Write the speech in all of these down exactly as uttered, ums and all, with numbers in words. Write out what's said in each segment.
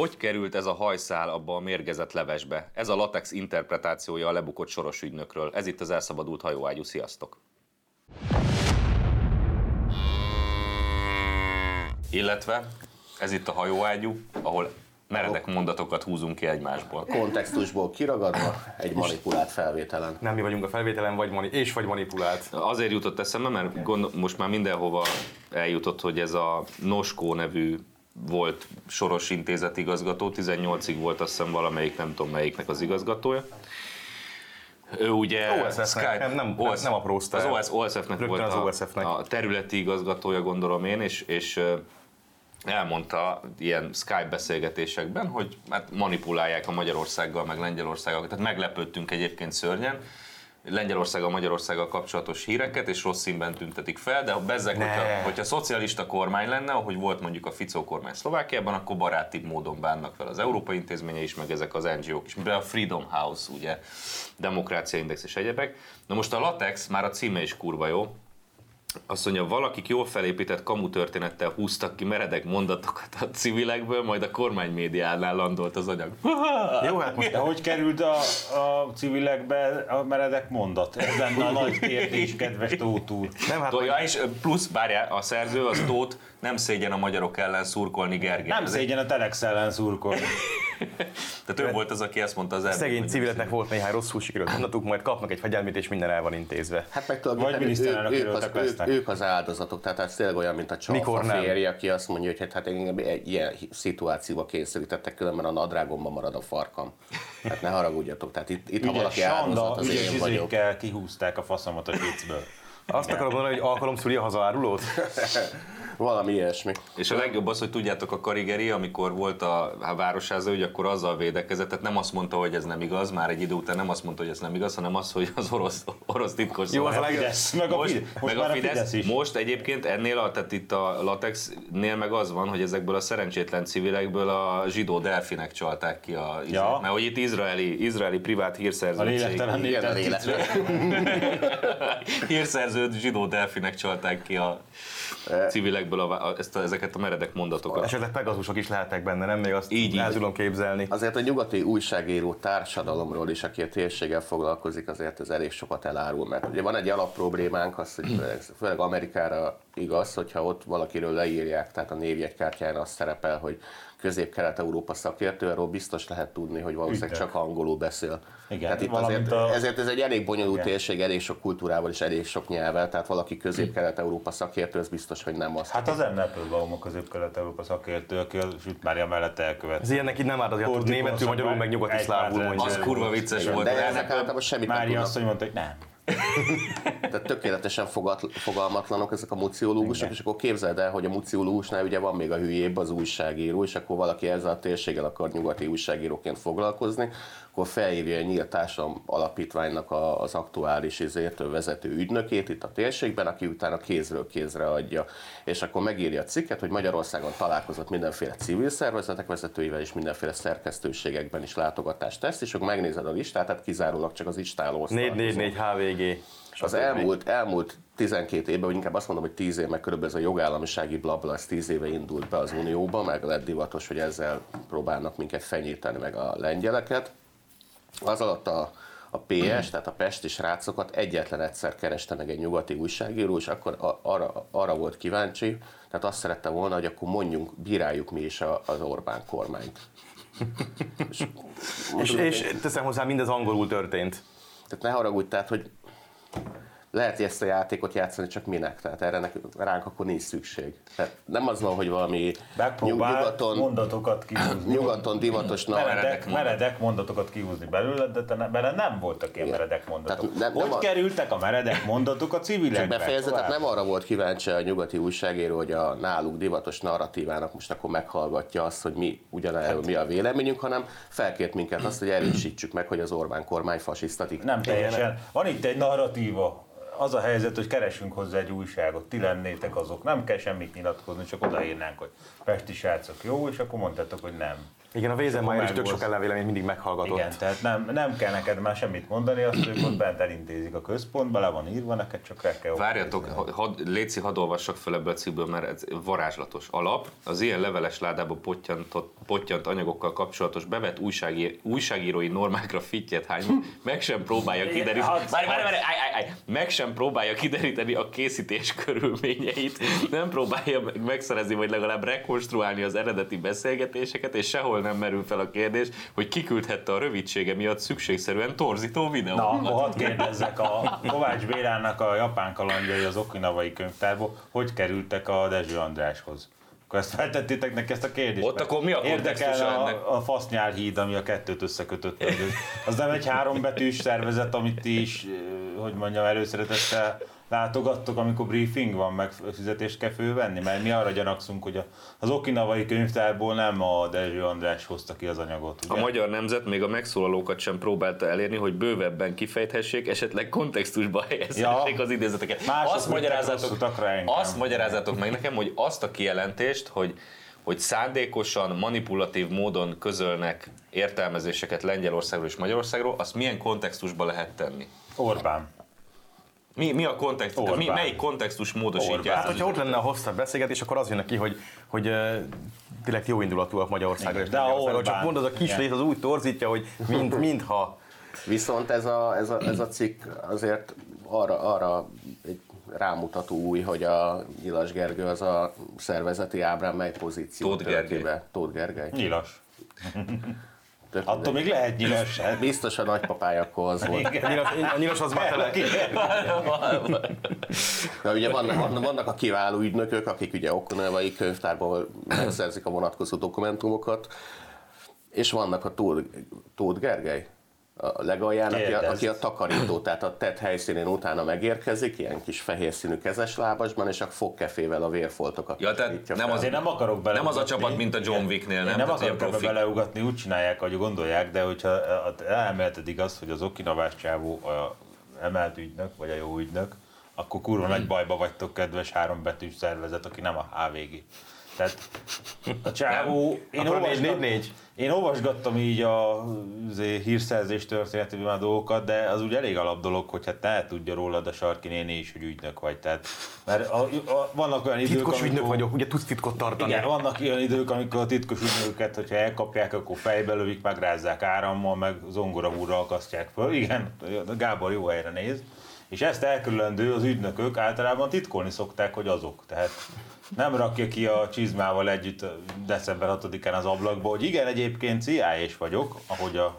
Hogy került ez a hajszál abba a mérgezett levesbe? Ez a latex interpretációja a lebukott soros ügynökről. Ez itt az Elszabadult Hajóágyú. Sziasztok! Illetve ez itt a Hajóágyú, ahol meredek mondatokat húzunk ki egymásból. Kontextusból kiragadva, egy manipulált felvételen. Nem mi vagyunk a felvételen, vagy mani- és vagy manipulált. Azért jutott eszembe, mert gond- most már mindenhova eljutott, hogy ez a Noskó nevű volt Soros intézet igazgató, tizennyolcig volt azt hiszem valamelyik, nem tudom melyiknek az igazgatója. Ő ugye Skype, nem, nem, o es ef, nem apróztál. Az o es ef-nek volt az o es ef-nek. A, a területi igazgatója, gondolom én, és, és elmondta ilyen Skype beszélgetésekben, hogy hát manipulálják a Magyarországgal, meg Lengyelországgal. Tehát meglepődtünk egyébként szörnyen. Lengyelországgal, Magyarországgal kapcsolatos híreket, és rossz színben tüntetik fel, de bezzeg, hogyha, hogyha szocialista kormány lenne, ahogy volt mondjuk a Fico kormány Szlovákiában, akkor barátibb módon bánnak fel az európai intézménye is, meg ezek az en gé ó-k is, de a Freedom House, ugye, Demokrácia Index és egyebek. Na most a latex, már a címe is kurva jó, azt mondja, valakik jól felépített kamutörténettel húztak ki meredek mondatokat a civilekből, majd a kormánymédiánál landolt az anyag. Jó, hát most de hogy került a, a civilekbe a meredek mondat? Ez lenne a nagy kérdés, kedves Tóth úr. Nem, hát ja, és plusz, bárjá, a szerző, az Tóth, nem szégyen a magyarok ellen szurkolni, Gergely. Nem szégyen a Telex ellen szurkolni. Tehát ő volt az, aki ezt mondta az ember. Szegény civileknek volt néhány rosszul sikerült mondatuk, majd kapnak egy fegyelmét, és minden el van intézve. Hát meg tudom, hogy ők, ők az áldozatok, tehát ez tényleg olyan, mint a csalfa férje, aki azt mondja, hogy hát engem egy ilyen szituációba kényszerítettek, különben a nadrágomban marad a farkam. Hát ne haragudjatok, tehát itt, itt ha valaki áldozat, az én vagyok. Ügyes kihúzták a faszomat a kécből. Azt akarod mondani, hogy alkalomszüli a hazaárulót? Valami ilyesmi. És a legjobb az, hogy tudjátok, a Karigeri, amikor volt a, a városházó, hogy akkor azzal védekezett, tehát nem azt mondta, hogy ez nem igaz, már egy idő után nem azt mondta, hogy ez nem igaz, hanem az, hogy az orosz, orosz titkos szolgálat. Jó, az a Fidesz, meg a Fidesz. Most, most meg a Fidesz, Fidesz is. Most egyébként ennél, a, tehát itt a latexnél meg az van, hogy ezekből a szerencsétlen civilekből a zsidó delfinek csalták ki a... Ja. Mert hogy itt izraeli, izraeli privát hírszerzőség. A lélektelen hírszerzőt zsidó delfinek csalták ki a civilek. A, a, ezt a, ezeket a meredek mondatokat. Esetleg pegazusok is lehetnek benne, nem? Még azt így, el tudom képzelni. Azért a nyugati újságíró társadalomról is, aki a térséggel foglalkozik, azért ez elég sokat elárul. Mert ugye van egy alapproblémánk, az, hogy főleg, főleg Amerikára igaz, hogyha ott valakiről leírják, tehát a névjegykártyán azt szerepel, hogy közép-kelet-európa szakértő, erről biztos lehet tudni, hogy valószínűleg csak angolul beszél. Igen, tehát itt azért, a... ezért ez egy elég bonyolult igen. térség, elég sok kultúrával és elég sok nyelvvel, tehát valaki közép-kelet-európa szakértő, ez biztos, hogy nem azt. Hát az Ennepelbaum a közép-kelet-európa szakértő, aki a Sütmária mellett elkövet. Ez ilyennek itt nem áll, hogy németül, magyarul, meg nyugati szlávul mondja. Az kurva vicces volt. De ezek általában semmit nem tudnak. Mária azt mondta, hogy nem. Tehát tökéletesen fogat, fogalmatlanok ezek a muciológusok, igen. És akkor képzeld el, hogy a muciológusnál ugye van még a hülyébb az újságíró, és akkor valaki ezzel a térséggel akar nyugati újságíróként foglalkozni, akkor felírja a Nyílt Társadalom Alapítványnak a, az aktuális izértől vezető ügynökét itt a térségben, aki utána kézről kézre adja. És akkor megírja a cikket, hogy Magyarországon találkozott mindenféle civil szervezetek vezetőivel, és mindenféle szerkesztőségekben is látogatást tesz, és akkor megnézed a listát, tehát kizárólag csak az istáló négy négy négy há vé gé. Az elmúlt, elmúlt tizenkét évben, vagy inkább azt mondom, hogy tíz év, meg körülbelül ez a jogállamisági blabla, ez tíz éve indult be az Unióba, meg lett divatos, hogy ezzel próbálnak minket fenyíteni, meg a lengyeleket. Az alatt a, a pé es, tehát a pesti srácokat egyetlen egyszer kereste meg egy nyugati újságíró, és akkor a, arra, arra volt kíváncsi, tehát azt szerette volna, hogy akkor mondjunk, bíráljuk mi is a, az Orbán kormányt. és, és, és teszem hozzá, mindez angolul történt. Tehát ne haragudj, tehát, hogy lehet, hogy ezt a játékot játszani, csak minek? Tehát erre nekünk, ránk akkor nincs szükség. Tehát nem az van, hogy valami nyugaton, mondatokat nyugaton divatosnak... Meredek, meredek mondatokat kihúzni belőle, de te ne, bele nem voltak ilyen meredek mondatok. Nem, nem hogy a... kerültek a meredek mondatok a civilekben? Csak befejezett, tehát nem arra volt kíváncsi a nyugati újságíró, hogy a náluk divatos narratívának most akkor meghallgatja azt, hogy mi ugyanerről mi a véleményünk, hanem felkért minket azt, hogy erősítsük meg, hogy az Orbán kormány fasisztatik. Nem teljesen. Van itt egy narratíva. Az a helyzet, hogy keresünk hozzá egy újságot, ti lennétek azok, nem kell semmit nyilatkozni, csak odaírnánk, hogy pesti srácok jó, és akkor mondtátok, hogy nem. Igen, a Weizenmaier is tök sok ellenvéleményt mindig meghallgatott. Igen, tehát nem, nem kell neked már semmit mondani, azt ők ott bent elintézik a központba, le van írva, neked csak rá kell. Várjatok, had, léci hadd olvassak fel ebből a cikkből, mert ez varázslatos alap. Az ilyen leveles ládába pottyant anyagokkal kapcsolatos bevett újságír, újságírói normákra fittyet hány, meg sem próbálja kideríteni. Várj, várj, várj, meg sem próbálja kideríteni a készítés körülményeit, nem próbálja megszerezni, vagy legalább rekonstruálni az eredeti beszélgetéseket, és sehol nem merül fel a kérdés, hogy kiküldhette a rövidsége miatt szükségszerűen torzító videókat. Na, hadd kérdezzek, a Kovács Bélának a japán kalandjai az okinawai könyvtárból hogy kerültek a Dezső Andráshoz? Akkor ezt feltettétek neki ezt a kérdést. Ott akkor mi a kontextus ennek? A Fasznyálhíd, ami a kettőt összekötött. Az nem egy hárombetűs szervezet, amit ti is, hogy mondjam, előszeretettel látogattok, amikor briefing van, meg fizetést kell fölvenni? Mert mi arra gyanakszunk, hogy az okinawai könyvtárból nem a Dezső András hozta ki az anyagot. Ugye? A Magyar Nemzet még a megszólalókat sem próbálta elérni, hogy bővebben kifejthessék, esetleg kontextusba helyezhessék ja. az idézeteket. Azt magyarázzátok, azt magyarázzátok meg nekem, hogy azt a kijelentést, hogy hogy szándékosan, manipulatív módon közölnek értelmezéseket Lengyelországról és Magyarországról, azt milyen kontextusba lehet tenni? Orbán. Mi, mi a kontextus? Mi, melyik kontextus módosítja? Hát, hogyha ott lenne a hosszabb beszélgetés, akkor az jönne ki, hogy, hogy uh, tényleg jó indulatúak Magyarországra és Lengyelországról. Csak pont az a kislét az úgy torzítja, hogy mind, mintha... Viszont ez a, ez, a, ez a cikk azért arra, arra egy rámutató új, hogy a Nyilas Gergő az a szervezeti ábrán mely pozíció? Tóth Gergely. Tóth Gergely. Nyilas. Attól még lehet Nyilas. Biztos a nagypapája akkor az volt. Igen. A Nyilas az már lehet. Na ugye vannak, vannak a kiváló ügynökök, akik ugye okinawai könyvtárból megszerzik a vonatkozó dokumentumokat, és vannak a Tóth, Tóth Gergely. A legalján, aki a, aki a takarító, tehát a tett helyszínén utána megérkezik, ilyen kis fehér színű kezes lábasban, és a fogkefével a vérfoltokat. Ja, tehát nem, fel. Azért nem akarok beleugatni. Nem az a csapat, mint a John Wicknél. Nem, nem akarok ebbe beleugatni, úgy csinálják, ahogy gondolják, de hogyha elméleted igaz, hogy az okinawás csávó a emelt ügynök, vagy a jó ügynök, akkor kurva hmm. nagy bajba vagytok, kedves hárombetűs szervezet, aki nem a há vé gé. Tehát a csávó... Én olvasgattam, én olvasgattam így a hírszerzés történetében a dolgokat, de az úgy elég alap dolog, hogy hát ne tudja rólad a Sarki néni is, hogy ügynök vagy. Tehát, mert a, a, vannak olyan titkos idők, amikor... ügynök vagyok, ugye tudsz titkot tartani. Igen, vannak olyan idők, amikor a titkos ügynököket, hogyha elkapják, akkor fejbe lövik, megrázzák árammal, meg zongoramúrra akasztják föl. Igen, Gábor jó helyre néz. És ezt elkerülendő az ügynökök általában titkolni szokták, hogy azok. Tehát nem rakja ki a csizmával együtt december hatodikán az ablakba, hogy igen, egyébként cé i á-s vagyok, ahogy a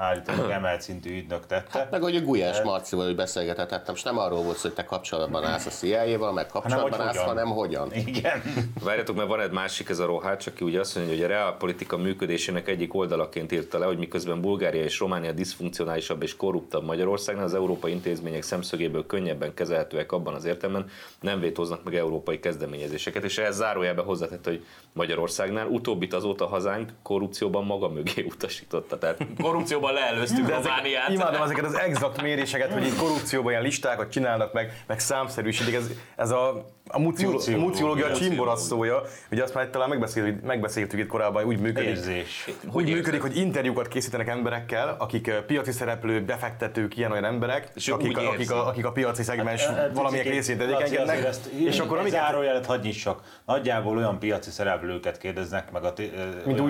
állítólag emelt szintű ügynök tette. Hát meg hogy a Gulyás Marcival, hogy beszélgetettem, és nem arról volt, hogy te kapcsolatban állsz a cé i á-val, meg kapcsolatban állsz, hanem hogyan. Igen. Várjatok, mert van egy másik, ez a rohács, aki ugye azt mondja, hogy a reálpolitika működésének egyik oldalaként írta le, hogy miközben Bulgária és Románia diszfunkcionálisabb és korruptabb Magyarországnál, az európai intézmények szemszögéből könnyebben kezelhetőek abban az értelemben, nem vétóznak meg európai kezdeményezéseket, és ehhez zárójelben hozzátett, hogy Magyarországnál utóbbit azóta hazánk korrupcióban maga mögé utasította. Tehát korrupcióban leelőztük Romániát. Imádom ezeket az exakt méréseket, hogy itt korrupcióban ilyen listákat csinálnak meg, meg számszerűsítik. Ez, ez a, a muciológia csimborasszója, ugye azt már talán megbeszéltük, megbeszéltük itt korábban, úgy működik, érzés. Hogy, érzés. Működik, hogy interjúkat készítenek emberekkel, akik piaci szereplők, befektetők, ilyen-olyan emberek, akik, akik, a, akik a piaci szegmens hát, valamilyen részét tevékenykednek. És akkor amit zárójelet hadd nyissak, nagyjából olyan piaci szereplőket kérdeznek meg a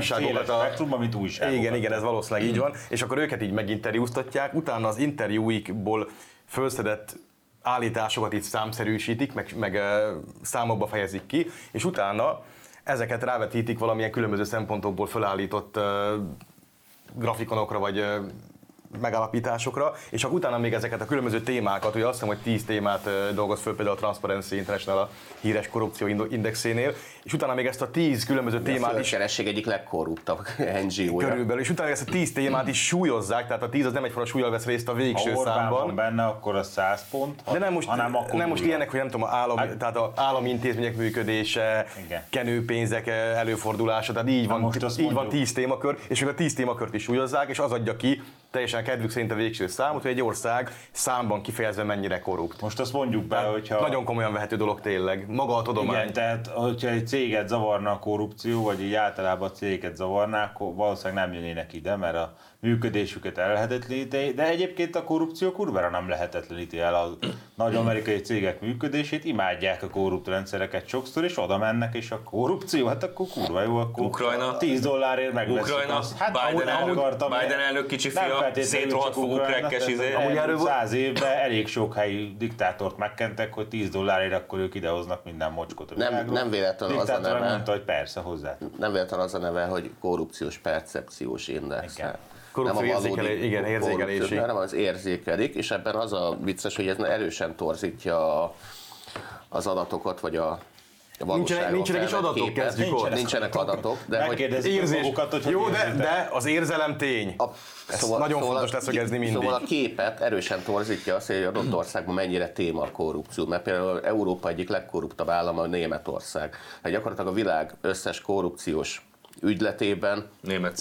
spektrumban, mint újságokat. Igen, igen, ez valószínűleg így van. És akkor őket így meginterjúztatják, utána az interjúikból felszedett állításokat így számszerűsítik, meg, meg számokba fejezik ki, és utána ezeket rávetítik valamilyen különböző szempontokból felállított uh, grafikonokra, vagy uh, megállapításokra, és akkor utána még ezeket a különböző témákat, ugye azt hiszem, hogy tíz témát uh, dolgoz föl például a Transparency International a híres korrupció indexénél, és utána még ezt a tíz különböző témát is... A Földkeresség egyik legkorruptabb en gé ó-ja. Körülbelül, és utána ezt a tíz témát is súlyozzák, tehát a tíz az nem egyfajta súllyal vesz részt a végső számban. Ha Orbán van benne, akkor a száz pont, ha, de nem most, hanem akkor... Nem most ilyenek, hogy nem tudom, a állami, hát, tehát a állami intézmények működése, igen. Kenőpénzek előfordulása, tehát így van, így van tíz témakör, és még a tíz témakört is súlyozzák, és az adja ki teljesen kedvük szerint a végső számot, hogy egy ország számban kifejezve mennyire korrupt. Most azt mondjuk be, tehát hogyha... Nagyon komolyan vehető dolog tényleg, maga a tudomány. Igen, tehát hogyha egy céget zavarna a korrupció, vagy így általában céget zavarnák, valószínűleg nem jönnének ide, mert a működésüket ellehetetleníti, de egyébként a korrupció kurvára nem lehetetleníti el a nagy amerikai cégek működését, imádják a korrupt rendszereket sokszor, és oda mennek, és a korrupció, hát akkor kurva jó, akkor Ukrajna, tíz dollárért megveszik azt. Hát Biden elnök, akartam, Biden elnök kicsi fia, szétrohadt fogú krekkes izé. Száz évben elég sok helyi diktátort megkentek, hogy tíz dollárért akkor ők idehoznak minden mocskot. Nem, nem véletlenül az a neve. Diktátor mondta, hogy persze, hozzá. Nem véletlenül az a neve, hogy korrupciós percepciós index. Korrupció érzékelés, igen, érzékelési. Nem az érzékelik, és ebben az a vicces, hogy ez erősen torzítja a, az adatokat, vagy a Nincsenek, nincsenek is adatok, képen. Kezdjük nincsenek ott. Nincsenek adatok, de hogy érzés, magukat, hogy jó, de, de az érzelem tény. A, szóval, nagyon szóval fontos leszögezni mindig. Szóval a képet erősen torzítja azt, hogy egy adott országban mennyire téma a korrupció. Mert például Európa egyik legkorruptabb állama a Németország. Hát gyakorlatilag a világ összes korrupciós ügyletében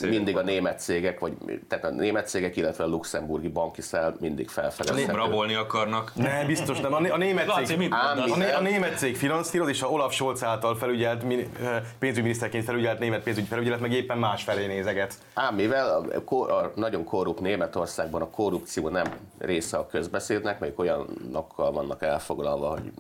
mindig a német cégek, vagy tehát a német cégek, illetve a luxemburgi banki szál mindig felfedezhető. Rabolni akarnak. Ne, biztos nem. A német cég, a német cég finanszíroz, és a Olaf Scholz által felügyelt, pénzügyminiszterként felügyelt német pénzügyfelügyelet meg éppen másfelé nézeget. Ám mivel a, kor, a nagyon korrupt Németországban a korrupció nem része a közbeszédnek, melyik olyanokkal vannak elfoglalva, hogy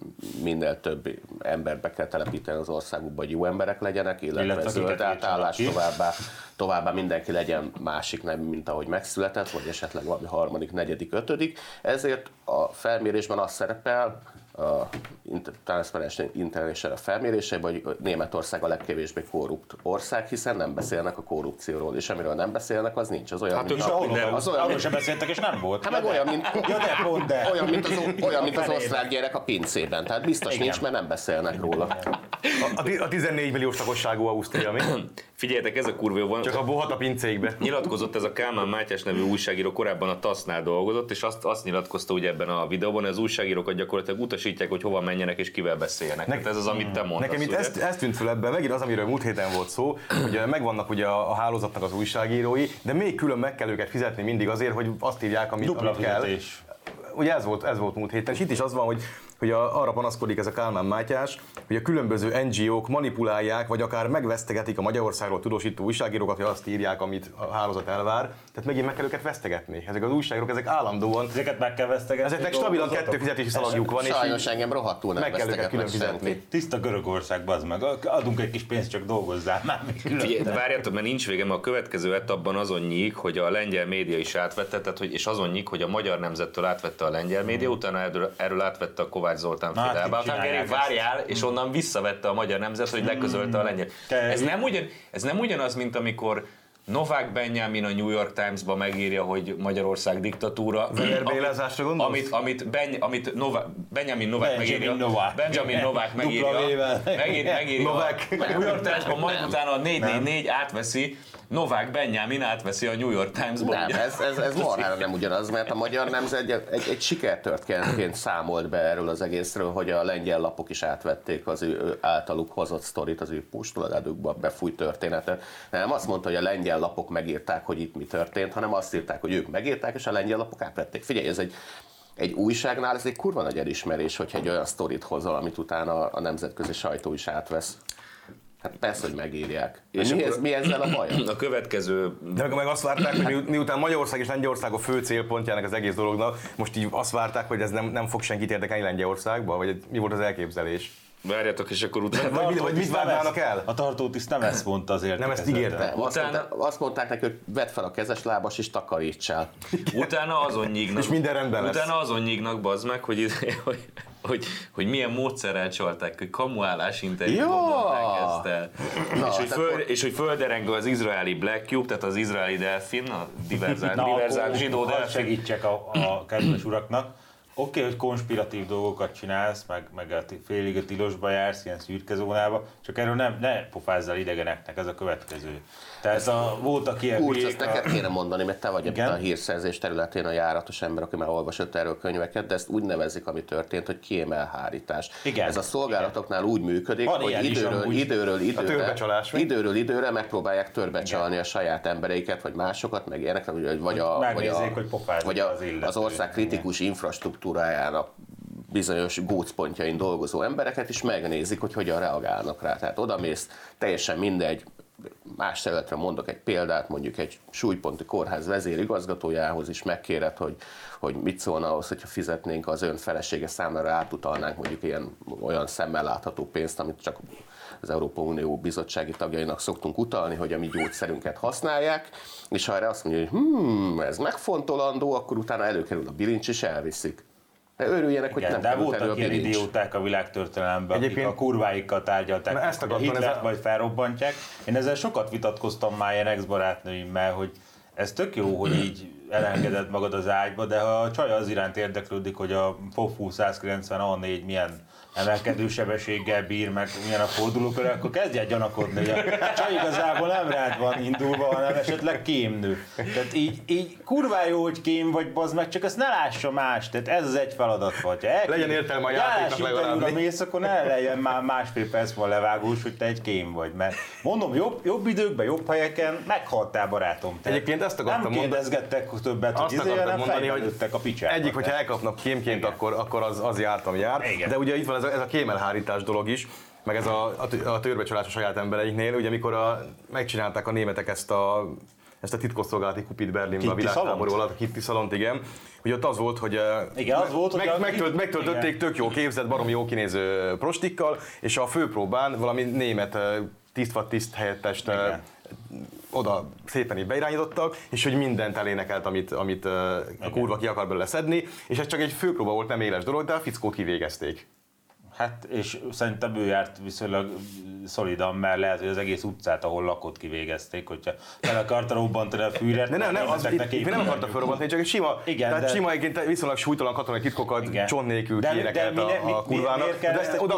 minél több emberbe kell telepíteni az országukba, hogy jó emberek legyenek, illetve zöld átállás. Továbbá, továbbá mindenki legyen másik nem, mint ahogy megszületett, vagy esetleg valami harmadik, negyedik, ötödik. Ezért a felmérésben az szerepel, a Transparency International felmérésében, hogy Németország a legkevésbé korrupt ország, hiszen nem beszélnek a korrupcióról, és amiről nem beszélnek, az nincs. Az olyan, hát mint a... Arról sem beszéltek, és nem volt. Hát meg olyan, mint, ja, de, de. Olyan, mint az, olyan, mint az osztrák gyerek a pincében. Tehát biztos igen. Nincs, mert nem beszélnek róla. A, a tizennégy milliós lakosságú Ausztria, mi? Figyeljetek, ez a kurva jó van. Csak abból hat a pincékbe. Nyilatkozott ez a Kálmán Mátyás nevű újságíró, korábban a tasznál dolgozott, és azt, azt nyilatkozta ugye ebben a videóban, az újságírókat gyakorlatilag utasítják, hogy hova menjenek és kivel beszélnek. Nek, ez az, amit te mondasz. Nekem itt ezt, ezt tűnt föl ebben, megint az, amiről múlt héten volt szó, hogy megvannak ugye a, a hálózatnak az újságírói, de még külön meg kell őket fizetni mindig azért, hogy azt írják, amit, amit kell. Ugye ez volt, ez volt múlt héten, és itt is az van, hogy, hogy a, arra panaszkodik ez a Kálmán Mátyás, hogy a különböző en gé ó-k manipulálják, vagy akár megvesztegetik a Magyarországról tudósító újságírókat, hogy azt írják, amit a hálózat elvár. Tehát megint meg kell őket vesztegetni. Ezek az újságírók, ezek állandóan... Ezeket meg kell vesztegetni. Ezeknek stabilan kettő fizetési szalagjuk van, és sajnos engem rohadtul nem vesztegetnek külön fizetni. Tiszta Görögország, bazd meg, adunk egy kis pénzt, csak dolgozzál már. Várjátok, mert nincs vége, mert a következő etapban azon nyílik, hogy a lengyel média is átvette, tehát, hogy, és azon nyílik, hogy a Magyar Nemzettől átvette a lengyel média, utána erről, erről átvette a Kovács Zoltán Fidelba. Hát várjál, és onnan visszavette a Magyar Nemzet, hogy leközölte a lengyel. Ez nem, ugyan, ez nem ugyanaz, mint amikor Novák Benjamin a New York Times-ba megírja, hogy Magyarország diktatúra. Verbélezásra gondolsz? Amit, amit, ben, amit Nova, Benjamin Novák megírja. Novák. Benjamin Novák megírja. Megírja, megírja Novák. A New York Times-ban, majd utána a négy négy négy átveszi. Novák Benjamin átveszi a New York Times-ból. Nem, ez, ez, ez marhára nem ugyanaz, mert a Magyar Nemzet egy, egy, egy sikertörténetként számolt be erről az egészről, hogy a lengyel lapok is átvették az ő általuk hozott sztorit, az ő postuladádukba befújt történetet. Nem azt mondta, hogy a lengyel lapok megírták, hogy itt mi történt, hanem azt írták, hogy ők megírták, és a lengyel lapok átvették. Figyelj, ez egy... Egy újságnál ez egy kurva nagy elismerés, hogyha egy olyan sztorit hozol, amit utána a nemzetközi sajtó is átvesz. Hát persze, hogy megírják. És mi, ez, mi ezzel a baj? A következő... De meg, meg azt várták, hogy miután Magyarország és Lengyelország a fő célpontjának az egész dolognak, most így azt várták, hogy ez nem, nem fog senkit érdekelni Lengyelországba? Vagy mi volt az elképzelés? Várjátok, és akkor utána... Vagy, vagy, vagy mit várnának el? A tartótiszt nem ezt mondta azért. Nem ezt ígérte. Azt, azt mondták neki, hogy vedd fel a kezes lábas és takarítsál. Utána azon nyígnak... És minden rendben lesz. Utána azon nyígnak, bazd meg, hogy, hogy, hogy, hogy milyen módszerrel csalták, hogy kamuálás interjúban mondták ezt el. Na, és, hogy föl, akkor... és hogy földerengő az izraeli Black Cube, tehát az izraeli delfin, a diverzált zsidó delfin. Segítsek a, a kedves uraknak. Oké, okay, hogy konspiratív dolgokat csinálsz, meg, meg a félig a tilosba jársz, ilyen szürke zónába, csak erről nem, ne pofázzál idegeneknek, ez a következő. Tehát ez a, voltak ilyen... Úrc, ezt neked kéne mondani, mert te vagy a hírszerzés területén a járatos ember, aki már olvasott erről könyveket, de ezt úgy nevezik, ami történt, hogy kiemelhárítás. Igen. Ez a szolgálatoknál igen. Úgy működik, van hogy időről, időről, időre, időről időre megpróbálják törbecsalni a saját embereiket, vagy másokat, meg ilyenek, vagy, a, vagy, a, vagy a, az ország kritikus infrastruktúra kultúrájának bizonyos gócpontjain dolgozó embereket, és megnézik, hogy hogyan reagálnak rá. Tehát odamész, teljesen mindegy, más területre mondok egy példát, mondjuk egy súlyponti kórház vezérigazgatójához is megkéred, hogy, hogy mit szólna ahhoz, hogyha fizetnénk az ön felesége számára, átutalnánk mondjuk ilyen, olyan szemmel látható pénzt, amit csak az Európa Unió bizottsági tagjainak szoktunk utalni, hogy a mi gyógyszerünket használják, és ha erre azt mondja, hogy hmm, ez megfontolandó, akkor utána előkerül a bilincs és elviszik. De örüljenek, hogy igen, nem került elő a bilincs. De voltak ilyen idióták a világtörténelemben, akik a kurváikkal tárgyalták, ezt akartam, hogy Hitlert majd felrobbantják. Én ezzel sokat vitatkoztam már ilyen ex-barátnőimmel, hogy ez tök jó, hogy így elengeded magad az ágyba, de ha a csaj az iránt érdeklődik, hogy a pofú száz kilencven A négy milyen emelkedő sebességgel bír, meg milyen a fordulóköre, akkor kezdj el gyanakodni, hogy a csaj igazából nem rád van indulva, hanem esetleg kémnő. Tehát így, így kurva jó, hogy kém vagy, bazd meg, csak ezt ne lássa más, tehát ez az egy feladat vagy. Elkér, legyen értelme a játéknak legalább. Ha mész, akkor ne legyen már másfél perc van levágós, hogy te egy kém vagy, mert mondom, jobb, jobb időkben, jobb helyeken meghaltál, barátom. Te. Egyébként ezt akartam nem kérdezgettek többet, hogy izé, nem fejlődöttek a picsába. Egyik, hogyha elkapnak kémként, akkor, akkor az, az jártam jár. Igen. De ugye itt van ez a, ez a kémelhárítás dolog is, meg ez a, a törbecsalás a saját embereiknél, ugye amikor a, megcsinálták a németek ezt a, ezt a titkosszolgálati kupit Berlinben a világháború alatt, a Kitti szalont, igen, hogy ott az volt, hogy igen, az volt, meg, hogy megtölt, megtöltötték igen. Tök jó képzett, baromi jó kinéző prostikkal, és a főpróbán valami német tiszt vagy tiszt helyettest igen. Oda szépen így beirányítottak, és hogy mindent elénekelt, amit, amit a kurva ki akar belőle szedni, és ez csak egy főpróba volt, nem éles dolog, de a fickót kivégezték. Hát, és szerintem ő járt viszonylag szolidan, mert lehet, hogy az egész utcát, ahol lakott, kivégezték, hogyha fel akarta robbantani a fűret. De nem, nem, az, itt, én nem akarta felrobbantani, csak egy sima, igen, tehát de... sima egyébként viszonylag súlytalan katonai titkokat csont nélkül kiénekelt a kurvának. De ezt oda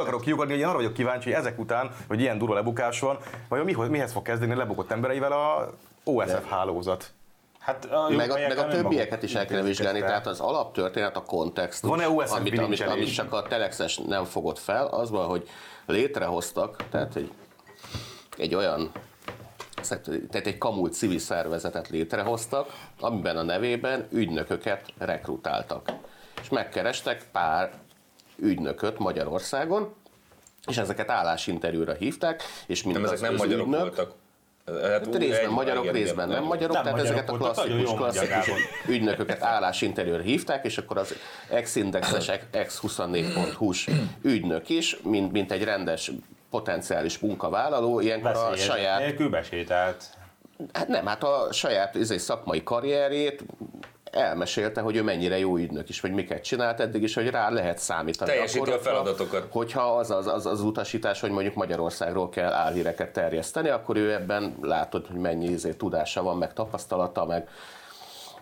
akarok kiugadni, hogy én arra vagyok kíváncsi, hogy ezek után, hogy ilyen durva lebukás van, vajon mihoz, mihez fog kezdeni a lebukott embereivel a o es ef hálózat? Hát a meg, a, meg a többieket is el kell vizsgálni, tehát az alaptörténet, a kontextus, amit, amit, amit csak a telexes nem fogott fel, az van, hogy létrehoztak, tehát egy, egy olyan, tehát egy kamult civil szervezetet létrehoztak, amiben a nevében ügynököket rekrutáltak. És megkerestek pár ügynököt Magyarországon, és ezeket állásinterjúra hívták, és mind az, nem az magyarok ügynök, voltak. Hát részben magyarok, igen, részben nem, nem magyarok, nem tehát magyarok ezeket a klasszikus, klasszikus ügynököket állásinterjúra hívták, és akkor az ex-indexes, ex huszonnégy pont hu-s ügynök is, mint, mint egy rendes potenciális munkavállaló, ilyenkor a saját... nélkül besétált. Hát nem, hát a saját szakmai karrierjét elmesélte, hogy ő mennyire jó ügynök is, vagy miket csinált eddig is, hogy rá lehet számítani. Teljesíti a feladatokat. Hogyha az az, az az utasítás, hogy mondjuk Magyarországról kell álhíreket terjeszteni, akkor ő ebben látod, hogy mennyi izé tudása van, meg tapasztalata, meg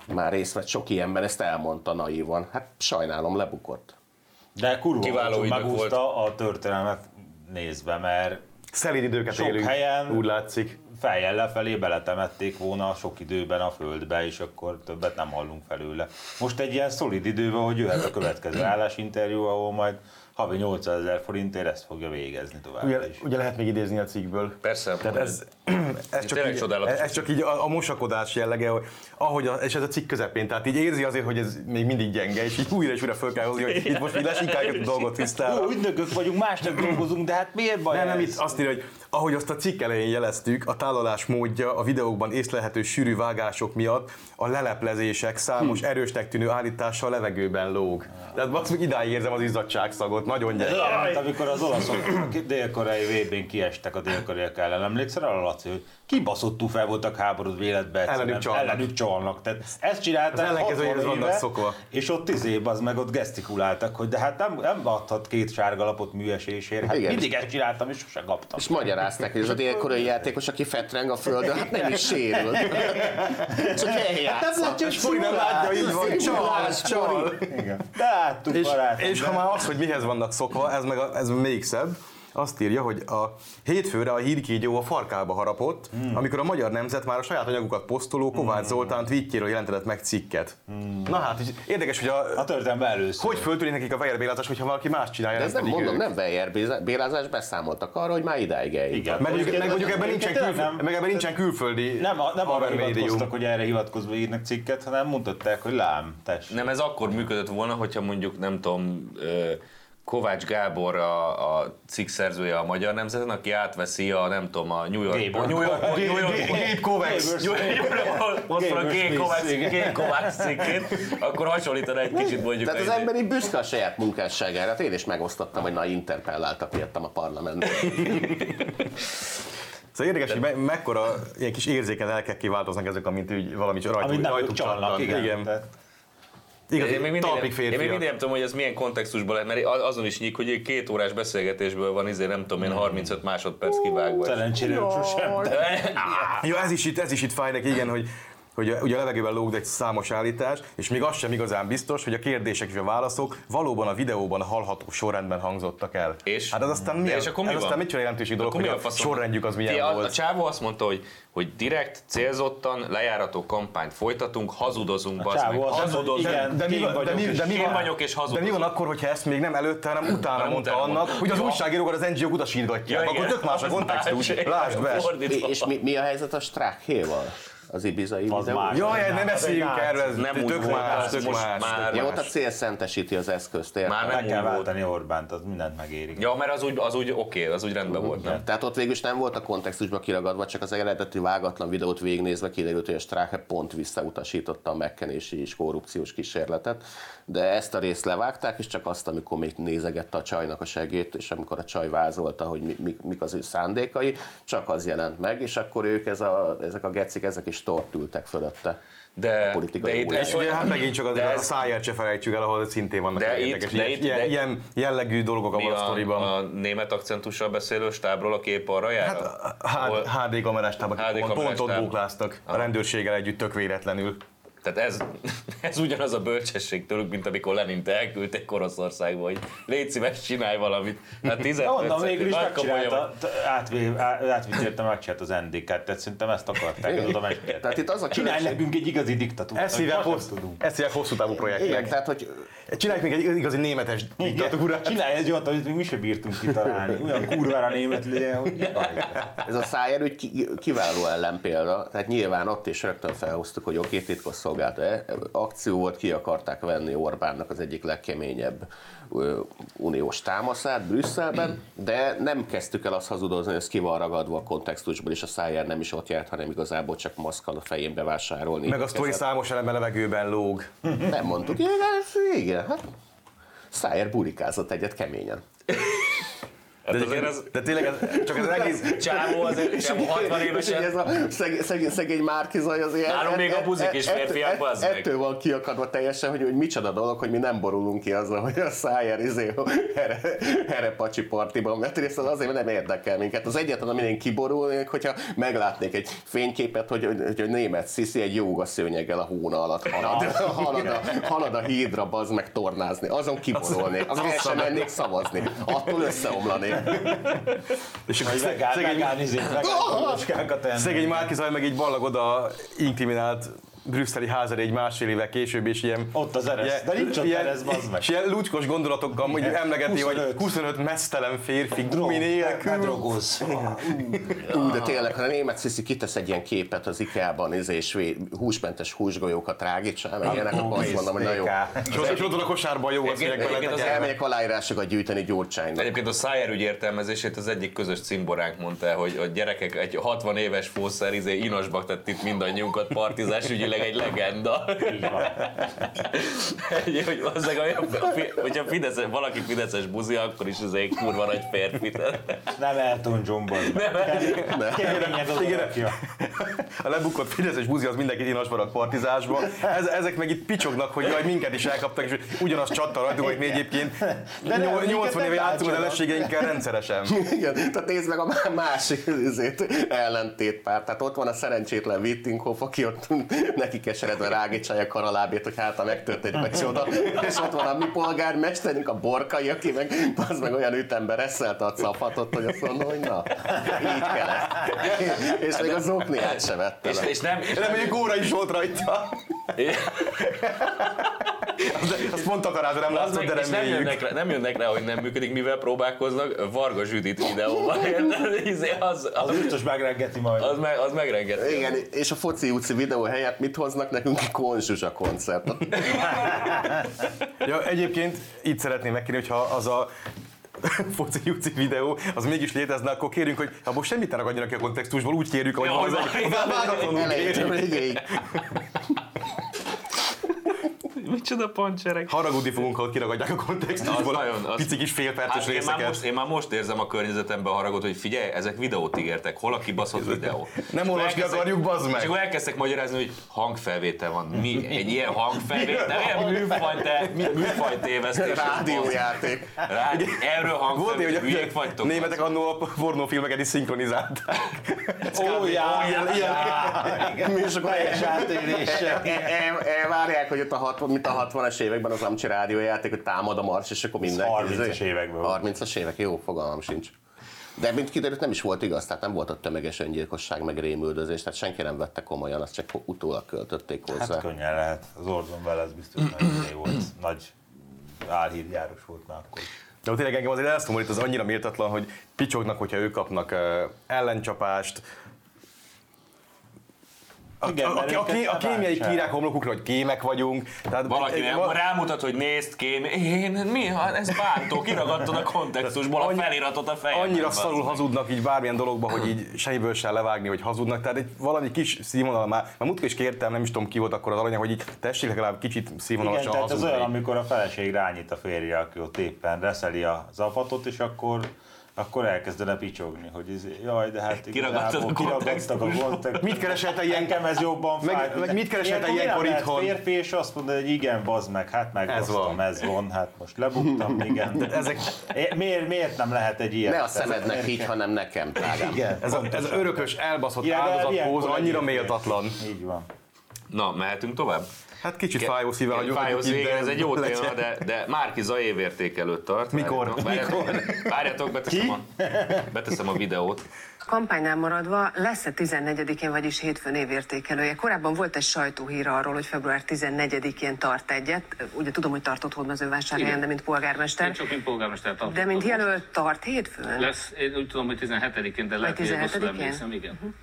már részt vett sok ilyenben, ezt elmondta naívan. Hát sajnálom, lebukott. De kurva megúszta a történelmet nézve, mert szelíd időket élünk, helyen, úgy látszik. Fejjel lefelé beletemették volna sok időben a földbe, és akkor többet nem hallunk felőle. Most egy ilyen szolid időben, hogy jöhet a következő állásinterjú, ahol majd havi nyolcszázezer forintért ezt fogja végezni tovább ugye, is. Ugye lehet még idézni a cikkből. Persze. Tehát ez, ez, csak így, ez csak így a, a mosakodás jellege, ahogy a, és ez a cikk közepén, tehát így érzi azért, hogy ez még mindig gyenge, és így újra és újra föl kell hozni, hogy itt most így lesinkáljuk a dolgot tisztára. Ó, ügynökök vagyunk, másnak dolgozunk, de hát miért baj nem, ez? Nem, itt azt írja, hogy ahogy azt a cikk elején jeleztük, a tálalás módja a videókban észlelhető sűrű vágások miatt a leleplezések számos erősnek tűnő állítása a levegőben lóg. Tehát azt még idáig érzem az izzadságszagot, nagyon gyenge. Hát amikor az olaszok dél-koreai vébén kiestek a dél-koreaiak ellen, emlékszel arra, Laci, hogy kibaszottul fel voltak háborúzva életben, ellenük csalnak. Ellenük csalnak. Tehát ezt csinálták hatvan éve, és ott izé, az meg ott gesztikuláltak, hogy de hát nem, nem adhat két sárga lapot műesésért. Hát mindig ezt csináltam, és sosem kaptam. És magyarázták, és az ilyen korai játékos, aki fetreng a földön, hát nem is sérül. Csak eljátszott. És fúj, nem látja, így van. Csal, csal. De láttuk, barátom. És ha már az, hogy mihez vannak szokva, ez meg ez még szebb. Azt írja, hogy a hétfőre a hírkígyó a farkába harapott, mm. amikor a Magyar Nemzet már a saját anyagukat posztoló Kovács mm. Zoltán tweetjéről jelentett meg cikket. Mm. Na hát, érdekes, hogy a, a történetben először. Hogy föltűnik nekik a bejerbélázás, hogyha valaki más csinálja, de nem, nem pedig mondom, ők. Nem bejerbélázás, beszámoltak arra, hogy már idáig eljött. Meg mondjuk ebben nincsen, külföl, nincsen külföldi nem, a, nem arra hivatkoztak, hogy erre hivatkozva írnak cikket, hanem mutatták, hogy lám, tessék. Nem, ez akkor működött volna, hogyha mondjuk nem tudom, Kovács Gábor a, a cikk szerzője a Magyar Nemzeten, aki átveszi a nem tudom a New York a New York New York Gabe Kovács most a Gabe Kovács Gabe Kovács cikkét, akkor hasonlítana egy kicsit mondjuk. Tehát az emberi büszke a saját munkásságára, én is megosztottam, hogy na interpelláltak miattam a parlamentben. Szóval érdekes, hogy mekkora ilyen kis érzéken elkek kiváltoznak ezek, amint úgy valami rajtuk csalnak. Igen. Igaz, én még mindig nem tudom, hogy ez milyen kontextusban lehet, mert azon is nyílik, hogy egy két órás beszélgetésből van, izé, nem tudom én, harmincöt másodperc kivágva. Szerencsére sosem. Jó, ez is itt, ez is itt fáj neki, igen, hogy, hogy ugye a levegőben lóg egy számos állítás, és még az sem igazán biztos, hogy a kérdések és a válaszok valóban a videóban hallható sorrendben hangzottak el. És? Hát az aztán mi? És akkor mi van? Aztán mit csinál jelentőség dolog, hogy a sorrendjük az milyen volt? A csávó azt mondta, hogy hogy direkt, célzottan, lejárató kampányt folytatunk, hazudozunk, bazd meg, hazudozunk, igen, de mi, vagyok, de mi, de mi van, vagyok és hazudozunk. De mi van akkor, hogyha ezt még nem előtte, hanem utána nem mondta utána annak, hogy az újságírókat az en gé ó-k utasítgatják, ja, akkor tök más a kontextus, lásd be. És mi, mi a helyzet a Strákhéval? Az ibizai videó. Jaj, nem beszéljünk erről, ez nem tök úgy más, tök más. Ja, ott a cél szentesíti az eszközt. Már meg kell váltani Orbánt, az mindent megérik. Ja, mert az úgy, az úgy oké, az úgy rendben volt, nem? Tehát ott végülis nem volt a kontextusba kiragadva, csak az eredeti vágatlan videót végignézve kiderült, hogy a Strache pont visszautasította a megkenési és korrupciós kísérletet. De ezt a részt levágták, és csak azt, amikor még nézegette a csajnak a segét, és amikor a csaj vázolta, hogy mi, mi, mik az ő szándékai, csak az jelent meg, és akkor ők ez a, ezek a gecik, ezek is tort ültek fölötte. De, de itt és ugye, hát megint csak azért a száját se felejtsük el, ahol szintén vannak érdekes ilyen, ilyen jellegű dolgok abban a sztoriban. A német akcentussal beszélő stábról a kép arra jár? Hát a há dé kamerás stáb, pont ott bókláztak a rendőrséggel együtt tök véletlenül. Tehát ez, ez ugyanaz a bölcsesség tőlük, mint amikor Lenint elküldték Koroszországba, hogy légy szíves, csinálj valamit. Hát tizenöt végül is megcsinálta, átvitérte, megcsinált az en dé ká-t, tehát szerintem ezt akarták, oda megcsinálták. Csinálj nekünk egy igazi diktatúrát. Ezt hívják hosszú távú projektnek. Csinálj még egy igazi németes diktatúrát. Csinálj egy olyat, amit még mi sem bírtunk kitalálni. Olyan kurvára német legyen, hogy ez a szájerügy kiváló ellenpélda. Tehát nyilván ott is rögtön felhoztuk, hogy oké, titkos akció volt, ki akarták venni Orbánnak az egyik legkeményebb uniós támaszát Brüsszelben, de nem kezdtük el azt hazudozni, hogy ez ki van ragadva a kontextusból, és a Szájer nem is ott járt, hanem igazából csak maszkkal a fején bevásárolni. Meg a sztori számos eleme levegőben lóg. Nem mondtuk, igen, igen, hát Szájer burikázott egyet keményen. De, azért az, de tényleg az, csak az egész csávó azért sem hatvan évesen. Ez a szegény, szegény, szegény Márki-zaj az ilyen. Nálam még a buzik is férfiak, bazd meg. Ettől van kiakadva teljesen, hogy, hogy micsoda dolog, hogy mi nem borulunk ki azzal, hogy a Szájer izé herepacsi partiban vett részt, az azért nem érdekel minket. Az egyetlen, amin én kiborulnék, hogyha meglátnék egy fényképet, hogy, hogy, hogy a német sziszi egy jógaszőnyeggel a hóna alatt halad, halad, a, halad a hídra, bazd meg tornázni. Azon kiborulnék, azon el sem mennék szavazni. Attól összeomlanék. És akkor szegény Márki-zaj meg így ballag oda inkriminált brüsszeli házára egy másfél évvel később, és ilyen... Ott az eresz, de nincs ott eresz, bazd meg! És ilyen lucskos gondolatokkal hogy emlegeti, hogy huszonöt mesztelen férfi, gumi nélkül... Bedrogoz! Úgy, de tényleg, ha a német sziszi kitesz egy ilyen képet az IKEA-ban, húsmentes húsgolyókat rágítsál, meg ilyenek, akkor azt mondom, hogy na jó. És ott van a kosárban jó, azt mondják vele. Elmegyek aláírásokat gyűjteni Gyurcsánynak. Egyébként a Szájer ügy értelmezését az egyik közös cimboránk mondta, hogy a gyerekek egy hatvan éves fószer inosbak tett itt mindannyiunkat partizás ügyileg tényleg egy legenda. Így van. Egy, hogy hogyha Fidesz, valaki fideszes buzi, akkor is ez egy kurva nagy férfi. Nem Elton Johnban. Nem Elton. A lebukott fideszes buzi az mindenki inas maradt partizásban. Ez, ezek meg itt picsognak, hogy jaj, minket is elkaptak, és ugyanazt csattal rajtunk, hogy mi egyébként nyolcvan éve játszunk az ellenségeinkkel rendszeresen. Igen, tehát nézd meg a másik ellentétpár. Tehát ott van a szerencsétlen Wittinghoff, aki ott neki keseredve rágítsája a karalábét, hogy hát a megtörténik a csoda. És ott van a mi polgármesterünk, a Borkai, aki meg, az meg olyan ütemben reszelte a capatot, hogy azt mondom, hogy na, így kellett. És még az okniát se vette. És, és nem, és nem, és góra is volt rajta. Azt mondtak a rázor, nem látszott, de reméljük. Nem jönnek, rá, nem jönnek rá, hogy nem működik, mivel próbálkoznak. Varga Zsüdit videóban. Az, az, az biztos megrengeti majd. Az, meg, az megrengeti. Igen, majd. És a foci utci videó helyett mit hoznak nekünk? Konzsuzsa koncert. Ja, egyébként itt szeretném megkérni, hogyha az a foci juci videó, az mégis létezne, akkor kérünk, hogy ha most semmit ne ragadjanak ki a kontextusból, úgy kérjük, ahogy az váratlanul kérjük. Micsoda pancserek. Haragudni fogunk, ha ott kiragadják a kontextusból. Az pici kis félperces hát részeket. Én már, most, én már most érzem a környezetemben a haragot, hogy figyelj, ezek videót ígértek, hol a kibaszott videó. Nem olvasni akarjuk, bazd meg. És akkor elkezdtek magyarázni, hogy hangfelvétel van. Mi? Egy ilyen hangfelvétel? Ilyen műfajte, műfajtévesztés. Rádiójáték. Rádió. Erről hangfelvétel. Hülyék vagytok. Németek annól a pornófilmeket is szinkronizálták. Ó, jár. Mi sok helyes átéréssel. Elvárják, hogy ott a hatvan mint a hatvanas években az Amcsi rádiójáték, hogy támad a mars, és akkor mindenki. harmincas években. harmincas évek, jó, fogalmam sincs. De mint kiderült, nem is volt igaz, tehát nem volt ott tömeges öngyilkosság, meg rémüldözés, tehát senki nem vette komolyan, azt csak utólag költötték hozzá. Hát könnyen lehet, az Orson Welles biztos nagy volt, nagy álhírjáros volt már akkor. De tényleg engem azért elszomorít, az annyira méltatlan, hogy picsognak, hogyha ők kapnak uh, ellencsapást, A, igen, a, a, a, a kémjeik kírják homlokukra, hogy kémek vagyunk. Tehát valaki e, val... rámutat, hogy nézd, kém. Én, mi? Ez bántó, kiragadtad a kontextusból a feliratot a fejemben. Annyira szarul hazudnak így bármilyen dologban, hogy így sejből se levágni, hogy hazudnak. Tehát egy valami kis színvonal már, mert múltkor is kértem, nem is tudom ki volt akkor az alanyag, hogy így tessék legalább kicsit színvonalasan hazudni. Igen, tehát hazudni. Ez olyan, amikor a feleség rányít a férje, aki ott éppen reszeli a zapatot, és akkor... akkor elkezdene picsogni, hogy ez, jaj, de hát kiragadtad a kontextusból. Mit kereselte ilyenkem, ez jobban fáj. Meg, meg mit kereselte ilyenkor itthon? Férfi, és azt mondja, hogy igen, bazd meg, hát megrosztam, ez, ez van, hát most lebuktam, igen. De ezek... miért, miért nem lehet egy ilyen? Ne a szemednek így, hanem nekem, drágám. Igen, ez, a, ez az örökös, elbaszott ja, áldozathóz, annyira méltatlan. Így van. Na, mehetünk tovább? Hát kicsit fájó szíve hagyom. Fájó szíve, ez egy jó téma, de, de Márki Zay évérték előtt tart. Mikor? Várjátok, várjátok beteszem, a, beteszem a videót. Kampánynál maradva lesz a tizennegyedikén, vagyis hétfőn évértékelője. Korábban volt egy sajtóhíra arról, hogy február tizennegyedikén tart egyet. Ugye tudom, hogy tartott Hódmezővásárhelyen, de mint polgármester. Én csak mint polgármester tartott. De mint jelölt tart hétfőn? Lesz, én úgy tudom, hogy tizenhetedikén, de lehet, hogy hosszú emlékszem, igen.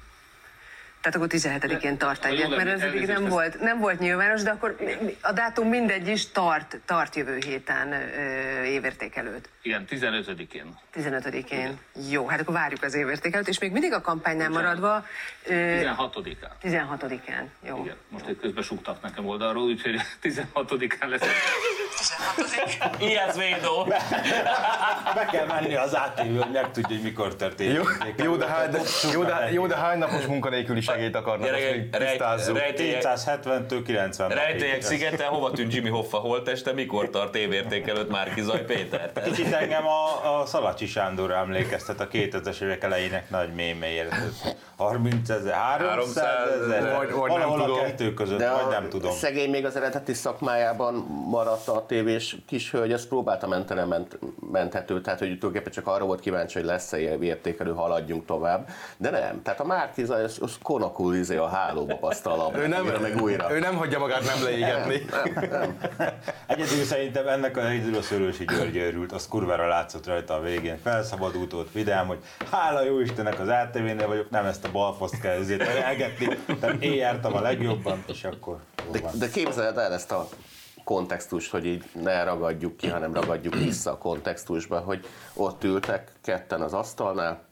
Tehát akkor tizenhetedikén tart egyet, mert ez eddig nem volt, nem volt nyilvános, de akkor a dátum mindegy is tart, tart jövő héten évértékelőt. Igen, tizenötödikén. tizenötödikén. Jó, hát akkor várjuk az évértékelőt, és még mindig a kampánynál maradva... tizenhatodikán. tizenhatodikán, jó. Igen, most egy közben súgtak nekem oldalról, úgyhogy tizenhatodikán lesz. tizenhatodikán? Ilyes védó. Be kell menni az átívő, hogy megtudja, hogy mikor történik. Jó, de hány napos munkanélküli segélyt akarnak, azt még tisztázzuk. hétszázhetventől kilencvenig. Rejtélyek szigeten, hova tűnt Jimmy Hoffa holtteste, mikor tart évértékelőt Márki Zay Péter? Kicsit engem a, a Szalacsi Sándor emlékeztet a kétezres évek elejének nagy mémeiért. harmincezer, háromszázezer, valahol a kettő között, de vagy nem tudom. Szegény még az eredeti szakmájában maradt a tévés kishölgy, azt próbálta menteni a ment, menthető, tehát hogy tulajdonképpen csak arra volt kíváncsi, hogy lesz-e évértékelő, haladjunk tovább, de nem. Tehát a Márki Zay az, az konakul izé a hálóba paszta a labot, újra meg újra. Ő nem hagyja magát nem leégetni. Nem, nem, nem. Egyedül szerintem ennek az egyedül a Szőlősi György őrült, az kurvára látszott rajta a végén. Felszabadult ott vidám, hogy hála jó Istennek az á té vénél vagyok, nem ezt a balfaszt kell ezért elgetni, tehát én jártam a legjobban, és akkor... De, de képzeled el ezt a kontextust, hogy így ne ragadjuk ki, hanem ragadjuk vissza a kontextusba, hogy ott ültek ketten az asztalnál,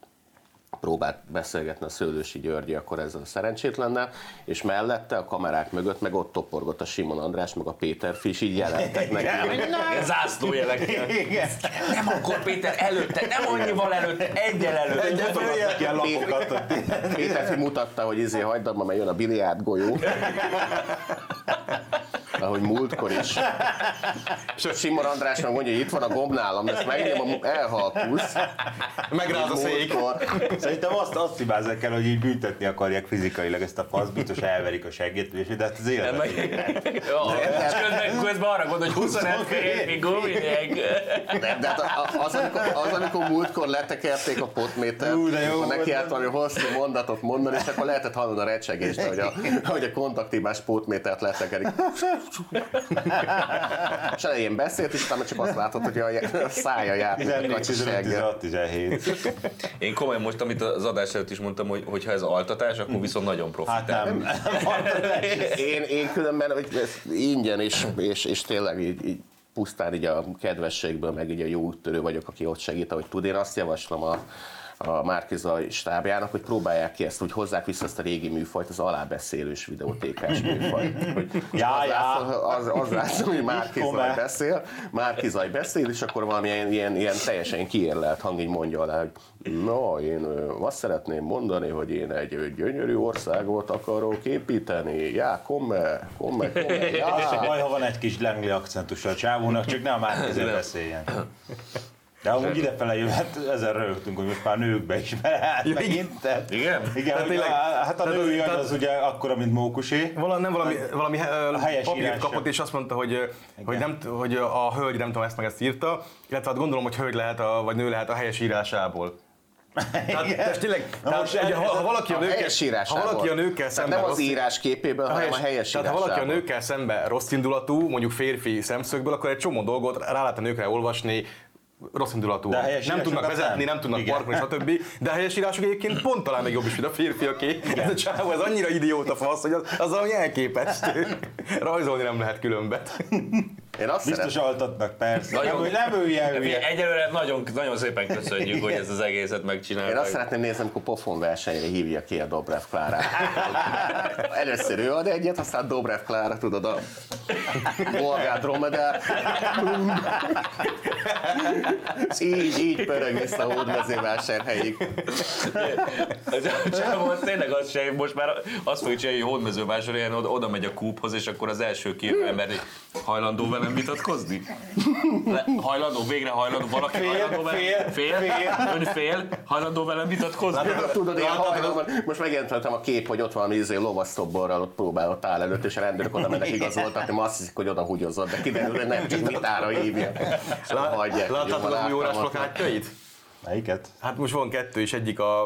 próbált beszélgetni a Szőlősi György, akkor ezzel a szerencsétlennel, és mellette a kamerák mögött meg ott toporgott a Simon András, meg a Péter Fiss, így jelentek neki. Zászlójelekkel. Nem akkor Péter előtte, nem annyival előtte, egyel előtte. Egy gyakorlatilag ilyen lapokat. Péter Fiss mutatta, hogy izé hagyd abba, mert jön a biliárd golyó. Ahogy múltkor is. És a Simon András meg mondja, hogy itt van a gomb nálam, ezt megnyom, elhalkulsz. Megráz a szék. Szerintem azt, azt hibázzák el, hogy így büntetni akarják fizikailag ezt a fasz, biztos elverik a seggét, de hát az életben. És közben arra gondol, hogy huszonöt férfi guminek. De az, amikor múltkor letekerték a potmétert, ha nekiállt valami hosszú mondatot mondani, és akkor lehetett hallani a recsegést, hogy a kontaktívás potmétert letekerik. És elején beszélt, és utána csak azt látod, hogy a szája járni a kacsiseggel. Én komolyan most, amit az adás előtt is mondtam, hogy ha ez altatás, akkor viszont nagyon profitál. Hát nem. én, én különben ingyen és, és, és tényleg így, így pusztán így a kedvességből, meg így a jó úttörő vagyok, aki ott segít, ahogy tud. Én azt javaslom a a Márki-Zay stábjának, hogy próbálják ki ezt, hogy hozzák vissza ezt a régi műfajt, az alábeszélős videótékás műfajt. Hogy já, já. Az, az látszom, hogy Márki-Zay beszél, Márki-Zay beszél, és akkor valami ilyen, ilyen, ilyen teljesen kiérlelt hang így mondja alá, hogy na, én azt szeretném mondani, hogy én egy gyönyörű országot akarok építeni. Já, komme, komme, komme, já. És baj, ha van egy kis lengli akcentus a csávónak, csak ne a Márki-Zay beszéljen. De amúgy idefele jövet, ezzel rögtünk, hogy most már nőkbe is beleállt ja, megint. Tehát, igen? Igen, hát, tényleg, a, hát a női agy az ugye akkora, mint Mókusé. Valami, nem valami, valami papírt kapott, és azt mondta, hogy, hogy, nem, hogy a hölgy nem tudom ezt meg ezt írta, illetve hát gondolom, hogy hölgy lehet, a, vagy nő lehet a helyes írásából. Tehát tényleg, ha valaki a nőkkel szemben nem az írás képében, hanem a helyes írásában. Ha valaki a nőkkel szemben rosszindulatú, mondjuk férfi szemszögből, akkor egy csomó dolgot rá lehet a nőkre olvasni, rossz indulatúan. Nem tudnak vezetni, nem, nem tudnak parkolni, stb. De a helyesírások egyébként pont talán még jobb is, mint a férfiaké. Ez a csávó, ez annyira idióta fasz, hogy az, az valami elképesztő. Rajzolni nem lehet különbet. Én azt biztos szeretem. Altatnak, persze. Nagyon, nem, nem ője, ője. Egyelőre nagyon, nagyon szépen köszönjük, hogy ezt az egészet megcsinálták. Én azt szeretném nézni, amikor pofonversenyre hívja ki a Dobrev Klárát. Először ő ad egyet, aztán Dobrev Klára, tudod, a bolgár dromedár. így, így pörög vissza a Hódmezővásárhelyig. Csávon, tényleg az se, most már azt fogjuk csinálni, hogy Hódmezővásárhelyen oda megy a Coophoz, és akkor az első kívül ember hajlandó velem vitatkozni? Le, hajlandó, végre hajlandó, valaki fél, hajlandó velem, fél, fél, fél, ön fél, hajlandó velem vitatkozni? Látod, tudod, én hajlandó, most megjelentem a kép, hogy ott valami izé lovasztobborral ott próbál a tál előtt, és a rendőrök oda mennek igazoltatni, mert azt hiszik, hogy oda húgyozott, de kiderül, hogy nem, csak mitára hívja. Láttad az új órás plakátjait? Melyiket? Hát most van kettő, és egyik a,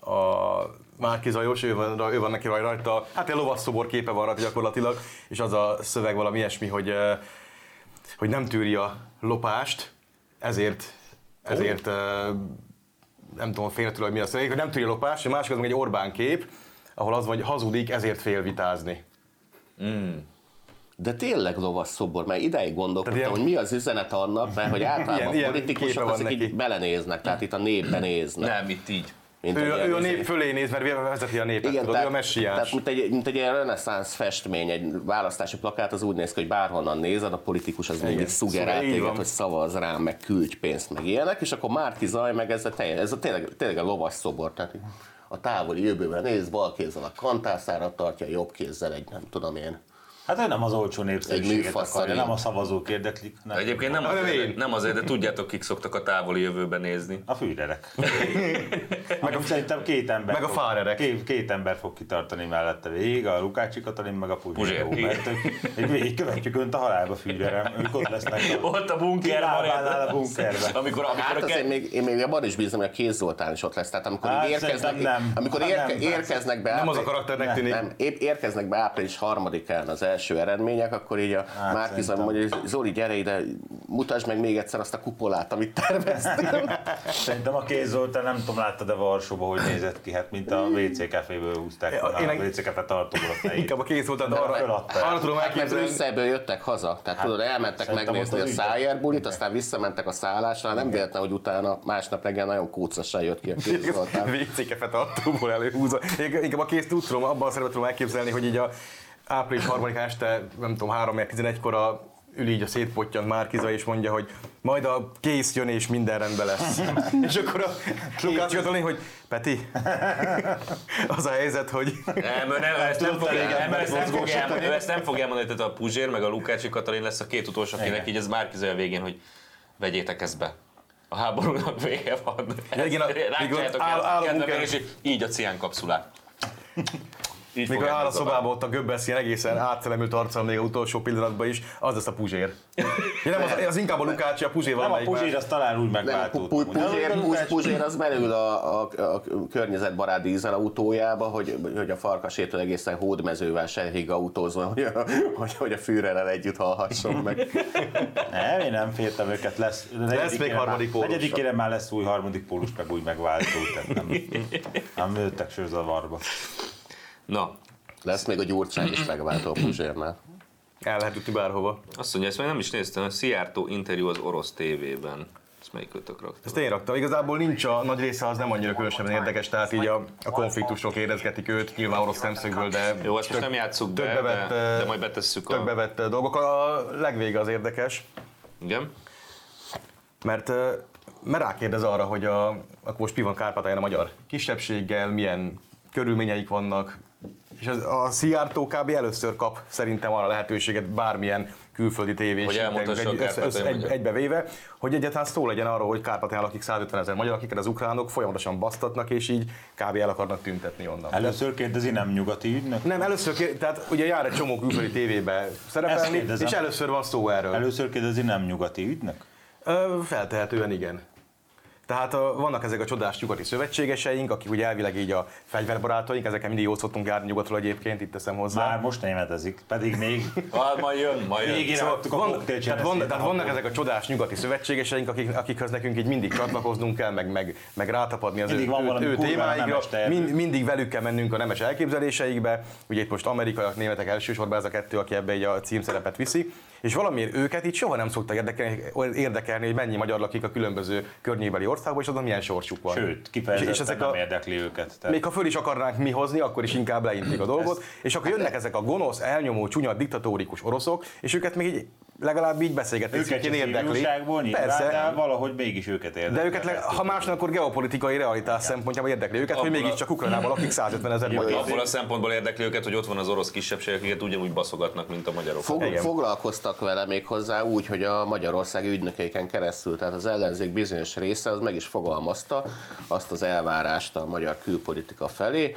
a Márki-Zajos, ő van, ő van neki rajta, hát egy lovasszobor képe van rajta gyakorlatilag, és az a szöveg valami ilyesmi, hogy, hogy nem tűri a lopást, ezért, ezért oh. nem tudom, féltől, hogy mi a szöveg, hogy nem tűri a lopást, és másik az meg egy Orbán kép, ahol az van, hogy hazudik, ezért fél vitázni. Mm. De tényleg lovasszobor, mert ideig gondolkodtam, hogy mi az üzenet annak, mert hogy általában ilyen, politikusok azok így belenéznek, tehát itt a népbe néznek. Nem, itt így. Ő, ő a nép fölé néz, mert vezeti a népet, igen, tudod, tehát, ő a messiás. Tehát mint egy, mint egy ilyen reneszánsz festmény, egy választási plakát, az úgy néz ki, hogy bárhonnan nézed, a politikus az mindig szugerál téged, hogy szavaz rám, meg küldj pénzt, meg ilyenek, és akkor Márki-Zay meg ez a, teljes, ez a tényleg, tényleg a lovasszobor, tehát a távoli jövőben néz, bal kézzel a kantászára tartja, jobb kézzel egy nem tudom én. Hát ő nem az olcsó népszerűséget akarja, nem a szavazók érdeklik. Nem. Egyébként nem azért, nem azért, de tudjátok, kik szoktak a távoli jövőbe nézni. A fűrerek. meg a, szerintem két ember meg a fárerek. Két, két ember fog kitartani mellette végig, a Lukácsi Katalin, meg a Puzsér. Mert ők végigkövetjük önt a halálba, fűrerem, ők ott lesznek. Ott a bunkerben. A bunkerben. Amikor, amikor hát azért még, én még abban is bízom, hogy a Kéz Zoltán is ott lesz. Tehát amikor hát, érkeznek, amikor érkeznek be, nem az a karakternek tűnik. Érkeznek be április harmadikán az első eredmények, akkor így a hát, Márki Zami mondja, hogy Zoli, gyere ide, mutasd meg még egyszer azt a kupolát, amit terveztél. Szerintem a Kéz Zoltán, nem tudom, láttad-e Varsóban, hogy nézett ki, hát mint a vé cé Caféből húzták volna, a vé cé Café tartóból a fejét. Inkább a Kéz Zoltán arra tudom elképzelni. Brüsszelből jöttek haza, tehát tudod, elmentek megnézni a Szájer bulit, aztán visszamentek a szállásra, nem véletlen, hogy utána másnap reggel nagyon kócosan jött ki a Kéz Zoltán. vé cé Café tartóból előhúzza. Inkább a Kéz tudom, abban szerintem tudom elképzelni, hogy így a április harmadikán este, nem tudom, három tizenegykor ül így a szétpottyan Márkiza, és mondja, hogy majd a Kész jön, és minden rendben lesz. És akkor a Lukács Katalin, hogy Peti, az a helyzet, hogy... Nem, ő ezt nem fogja elmondani, tehát a Puzsér meg a Lukács Katalin lesz a két utolsó, akinek így ez Márkiza a végén, hogy vegyétek ezt be. A háborúnak vége van. Rácsájátok el, kedve és így a cián kapszulát. Mikor áll a szobában ott a Göbbelsz ilyen egészen átszellemült arccal még a utolsó pillanatban is, az lesz a Puzsér. Ja, nem, az, az inkább a Lukács, a Puzsér valamelyik. Nem, a Puzsér az talán úgy megváltott. Puzsér az belül a, a, a környezetbarát dízel autójába, hogy, hogy a Farkasétől egészen Hódmezővel Serhig autózva, hogy a, hogy, hogy a Führerrel együtt hallhasson meg. Nem, én nem féltem őket. Lesz, lesz még harmadik pólus. Negyedikére már lesz új harmadik pólus, meg új megváltó. Nem, nem jöttek sőzavarba. Na, lesz még a Gyurcsány is megváltó a Puzsérnál. El lehet jutni bárhova. Azt mondja, ezt meg nem is néztem, a Szijjártó interjú az orosz tévében. Ezt melyikőtök raktam? Ezt én raktam. Igazából nincs a nagy része, az nem annyira különösebben érdekes, tehát így a, a konfliktusról kérdezgetik őt, nyilván orosz szemszögből, de... Jó, ezt tök, nem játsszuk be, bevett, de, de majd betesszük a... Tökbevett dolgok. A legvége az érdekes. Igen? Mert... mert rákérdez arra, hogy a, akkor most mi van Kárpátalján a magyar kisebbséggel, milyen körülményeik vannak, és az, a Szijjártó kb. Először kap szerintem arra lehetőséget bármilyen külföldi tévés egy, egybevéve, hogy egyáltalán szó legyen arról, hogy Kárpátalján lakik százötvenezer magyar, akiket az ukránok folyamatosan basztatnak, és így kb. El akarnak tüntetni onnan. Először kérdezi, nem nyugati ügynek? Nem, először kérdezi, tehát ugye jár egy csomó külföldi tévébe szerepelni, és először van szó erről. Először kérdezi, nem nyugati ügynek? Ö, feltehetően igen. Tehát a, vannak ezek a csodás nyugati szövetségeseink, akik ugye elvileg így a fegyverbarátaink, ezeken mindig jót szoktunk járni nyugatról egyébként, itt teszem hozzá. Már most németezik, pedig még. ah, majd jön, majd jön. Szóval van, tehát van, tehát vannak ezek a csodás nyugati szövetségeseink, akik, akikhez nekünk így mindig csatlakoznunk kell, meg, meg, meg rátapadni az mindig ő, ő témáikra, mind, mindig velük kell mennünk a nemes elképzeléseikbe. Ugye itt most amerikaiak, németek elsősorban ez a kettő, aki ebbe így a címszerepet viszi. És valamiért őket így soha nem szoktak érdekelni, érdekelni, hogy mennyi magyar lakik a különböző környékbeli országban, és azon milyen sorsuk van. Sőt, kifejezetten nem a, érdekli őket. Tehát. Még ha föl is akarnánk mi hozni, akkor is inkább leintik a dolgot, ezt, és akkor jönnek ezek a gonosz, elnyomó, csúnya, diktatórikus oroszok, és őket még így legalább így beszélgetni szintén érdekli. Persze, de valahogy mégis őket érdekli. De őket, le, ha másnak, akkor geopolitikai realitás szempontjából érdekli őket, abba, hogy mégiscsak Ukrajnában lakik százötvenezer magyar. Abból a szempontból érdekli őket, hogy ott van az orosz kisebbség, akiket ugyanúgy baszogatnak, mint a magyarok. Fog, foglalkoztak vele még hozzá úgy, hogy a magyarországi ügynökeiken keresztül, tehát az ellenzék bizonyos része az meg is fogalmazta azt az elvárást a magyar külpolitika felé,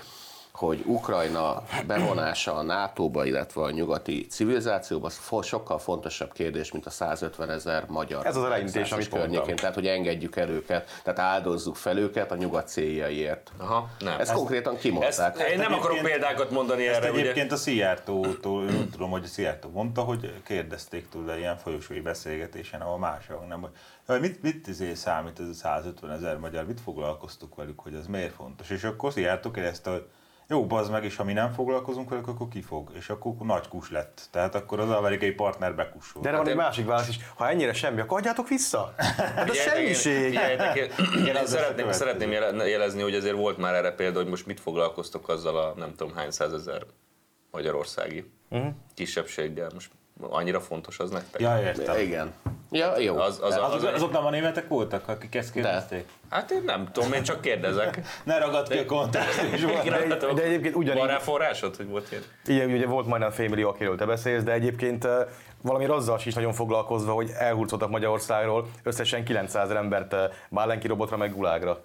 hogy Ukrajna bevonása a nátóba, illetve a nyugati civilizációba sokkal fontosabb kérdés, mint a százötvenezer magyar. Ez az a leintés, amit mondtam. Tehát, hogy engedjük el őket, tehát áldozzuk fel őket a nyugat céljaiért. Aha, nem. Ezt konkrétan kimondták. Ezt, én nem akarok példákat mondani erre. Egyébként ugye? A Szijjártótól, nem tudom, hogy a Szijjártó mondta, hogy kérdezték tőle ilyen folyosói beszélgetésen, ahol mások nem, hogy mit, mit izé számít ez a százötvenezer magyar, mit foglalkoztuk velük, hogy ez miért fontos. És akkor Szijjártó kérdezte, hogy jó, bazd meg, és ha mi nem foglalkozunk velük, akkor ki fog? És akkor nagy kus lett. Tehát akkor az amerikai partner bekusol. De erre hát van én... egy másik válasz is. Ha ennyire semmi, akkor adjátok vissza? Hát a semmiség! Szeretném, szeretném jelezni, hogy azért volt már erre példa, hogy most mit foglalkoztok azzal a nem tudom hány százezer magyarországi uh-huh. kisebbséggel. Most annyira fontos az nektek? Ja, értem. Igen. Ja, jó. Az, az, az, az, az, az, azok nem a németek voltak, akik ezt kérdezték? De. Hát én nem tudom, én csak kérdezek. Ne ragad ki a kontextusban. De, de egyébként ugyanígy... Van rá forrásod, hogy volt ilyen? Igen, ugye volt majdnem fél millió, akiről te beszélsz, de egyébként valami azzal is nagyon foglalkozva, hogy elhurcoltak Magyarországról összesen kilencszáz embert Bálenki robotra meg Gulágra.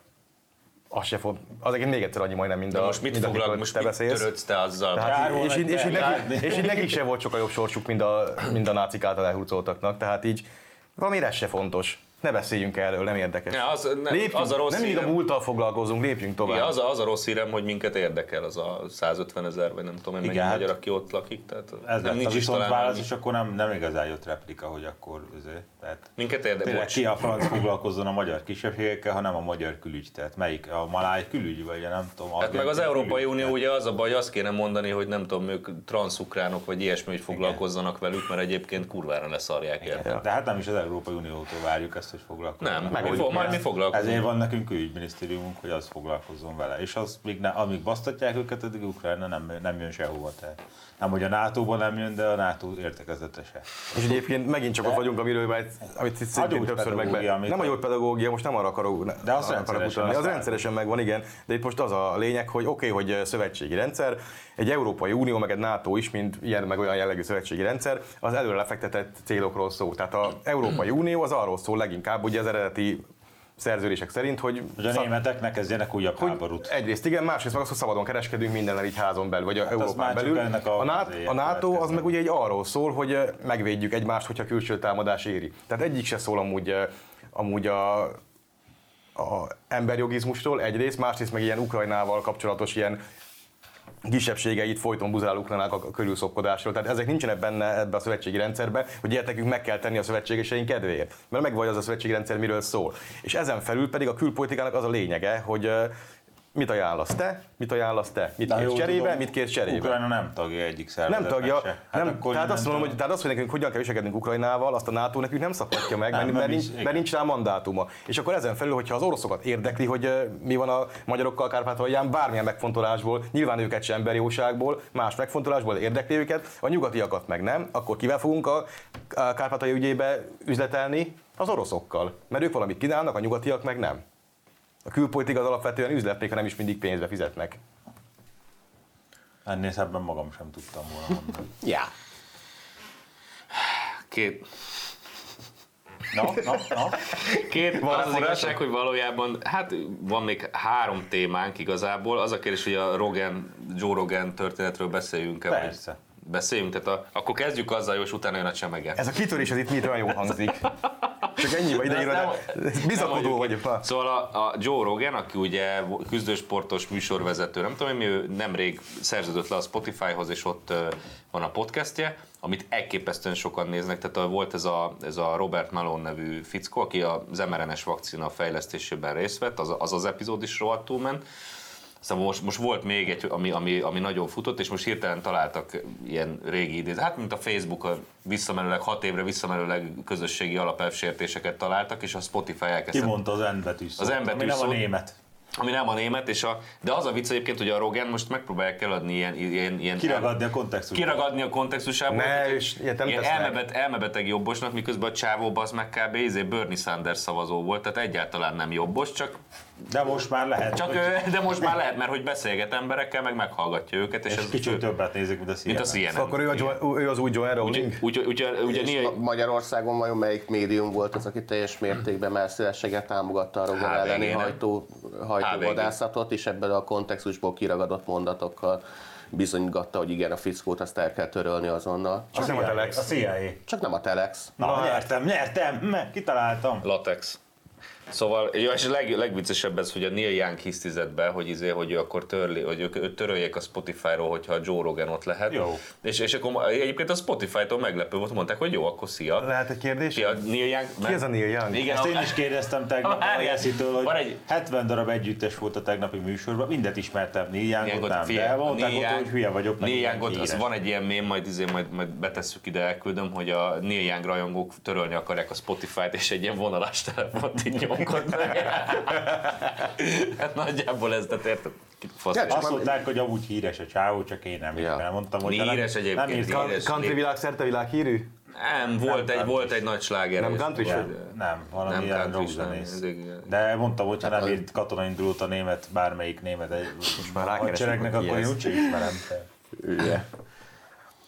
Az se fog, az egyébként még egyszer annyi majdnem, mint a, most mit foglalk, most te beszélsz. Törődsz te azzal? Tehát, és, így, és, így neki, és így nekik se volt sokkal jobb sorsuk, mint a, mint a nácik által elhurcoltaknak, tehát így valamire ez se fontos. Ne beszéljünk erről, nem érdekes. Ja, az, ne, lépjünk, az a rossz nem hírem, így a múlttal foglalkozunk, lépjünk tovább. Ja, az, a, az a rossz hírem, hogy minket érdekel az a százötven ezer, vagy nem tudom, hogy mennyi magyar, aki ott lakik. Tehát ez nem, nincs is talán válasz, és akkor nem, nem igazán jött replika, hogy akkor azért, tehát minket érdekel. Ki a franc foglalkozzon a magyar kisebbségekkel, hanem a magyar külügy. Tehát melyik a maláj külügy, vagy nem tudom. Hát meg az Európai Unió ugye az a baj, azt kéne mondani, hogy nem tudom, ők transzukránok, vagy ilyesmi, hogy foglalkozzanak velük, mert egyébként kurvára leszarják el. De hát nem is az Európai Uniótól várjuk ezt, hogy foglalkozunk. Nem, meg, fog, majd mi foglalkozunk. Ezért van nekünk külügyminisztériumunk, hogy az foglalkozzon vele. És az, még ne, amíg basztatják őket, addig Ukrajna nem, nem jön sehova. Tehát. Nem, hogy a nátóban nem jön, de a NATO értekezlete se. És egyébként megint csak ott vagyunk, amiről itt, amit itt szintén többször megben. Nem a jó pedagógia, most nem arra akarok utalni. De azt rendszeresen, az rendszeresen megvan, igen. De itt most az a lényeg, hogy oké, okay, hogy szövetségi rendszer, egy Európai Unió, meg egy NATO is, mint ilyen meg olyan jellegű szövetségi rendszer, az előre lefektetett célokról szól. Tehát az Európai Unió az arról szól leginkább, ugye az eredeti szerződések szerint, hogy... Hogy a szab... németeknek kezdjenek újabb háborút. Egyrészt igen, másrészt meg az, hogy szabadon kereskedünk mindennel így házon belül, vagy hát Európán belül. A, a, NATO, a NATO az meg ugye egy arról szól, hogy megvédjük egymást, hogyha külső támadás éri. Tehát egyik se szól amúgy, amúgy a, a emberjogizmusról egyrészt, másrészt meg ilyen Ukrajnával kapcsolatos ilyen kisebbségeit folyton buzáló ukránok körülszopkodásról. Tehát ezek nincsenek benne ebbe a szövetségi rendszerbe, hogy ilyet nekünk meg kell tenni a szövetségeseink kedvéért. Mert megvagy az a szövetségi rendszer, miről szól. És ezen felül pedig a külpolitikának az a lényege, hogy mit ajánlasz te, mit ajánlasz te, mit kérsz cserébe, tudom, mit kérsz cserébe. Ukrajna nem tagja egyik szervezetnek. Nem tagja. Hát nem, tehát azt mondom, hogy, tehát azt, hogy nekünk hogyan kell viselkednünk Ukrajnával, azt a NATO nekünk nem szabhatja meg, nem, mert, nem mert, is, nincs, mert nincs rá mandátuma. És akkor ezen felül, hogyha az oroszokat érdekli, hogy mi van a magyarokkal Kárpátalján, bármilyen megfontolásból, nyilván őket sem emberi jóságból, más megfontolásból érdekli őket, a nyugatiakat meg nem, akkor kivel fogunk a Kárpátalja ügyébe üzletelni? Az oroszokkal. Mert ők valamit kínálnak, a nyugatiak meg nem. A külpolitika az alapvetően üzletnék, ha nem is mindig pénzbe fizetnek. Ennél szebben magam sem tudtam volna mondani. Ja. Két... No, no, no. Két van az, az igazság, hogy valójában, hát van még három témánk igazából. Az a kérdés, hogy a Rogan, Joe Rogan történetről beszéljünk-e? Persze. Vagy beszéljünk, tehát a, akkor kezdjük azzal, és utána jön a csemege. Ez a kitörés, ez itt mit olyan jól hangzik. Csak ennyi van ideírod, bizakodó vagyok. Ha. Szóval a, a Joe Rogan, aki ugye küzdősportos műsorvezető, nem tudom, ő nemrég szerződött le a Spotifyhoz, és ott van a podcastje, amit elképesztően sokan néznek. Tehát volt ez a, ez a Robert Malone nevű fickó, aki az em er en es vakcina fejlesztésében részt vett, az az, az epizód is rohadtul ment. Szóval most, most volt még egy, ami, ami, ami nagyon futott, és most hirtelen találtak ilyen régi idézet. Hát, mint a Facebook a visszamenőleg, hat évre visszamenőleg közösségi alapelvsértéseket találtak, és a Spotify elkezdett. Ki mondta az en betű szót, ami nem szót, a német. Ami nem a német, és a, de az a vicc egyébként, hogy a Rogan most megpróbálják eladni ilyen... ilyen, ilyen kiragadni a kontextusából. Kiragadni a kontextusából. Ne, és ilyet nem tesznek. Elmebet, elmebeteg jobbosnak, miközben a csávóban az meg kb. Izé Bernie Sanders szavazó volt, tehát egyáltalán nem jobbos, csak... De most már lehet. Csak, hogy... De most már lehet, mert hogy beszélget emberekkel, meg meghallgatja őket. És, és ez kicsit ő... többet nézik, mint a cé en en. Mint a cé en en. Szóval akkor ő, a, ő az úgy Joe Rowling. Magyarországon vajon melyik médium volt az, aki teljes mértékben melszélességgel támogatta a Rogan elleni hajtóvadászatot, és ebből a kontextusból kiragadott mondatokkal bizonygatta, hogy igen, a fickót azt el kell törölni azonnal. Csak nem a Telex. A cé i á. Csak nem a Telex. Na, nyertem, nyertem, kitaláltam. Latex. Szóval, és a leg, legviccesebb ez, hogy a Neil Young hisztizett be, hogy, izé, hogy ő akkor törli, hogy ők töröljék a Spotify-ról, hogyha a Joe Rogan ott lehet. Jó. És, és akkor egyébként a Spotify-tól meglepő volt, mondták, hogy jó, akkor szia. Lehet egy kérdés? Ki, a Neil Young, ki ez a Neil Young? Igen, ezt én is kérdeztem tegnap a Jessitől, hogy egy... hetven darab együttes volt a tegnapi műsorban, mindet ismertem Neil Youngot, nem, de elmondták ott, hogy hülye vagyok. Neil Youngot, van egy ilyen mém, majd, izé, majd, majd betesszük ide, elküldöm, hogy a Neil Young rajongók törölni akarják a Spotify-t, és egy ilyen vonalas telefont így nyom. Hát nagyjából ez, de érted. Azt mondták, hogy amúgy híres a csávó, csak én nem hírem. Ja. Mondtam, hogy nem híres egyébként. Nem híres. Híres. Country világ, szerte világ hírű? Nem, volt, nem egy, volt egy nagy sláger. Nem country? Nem, nem, valami ilyen rockzenész. De mondtam, hogy ha nem írt katona indult a német, bármelyik német egy hadseregnek, akkor én úgyse ismerem.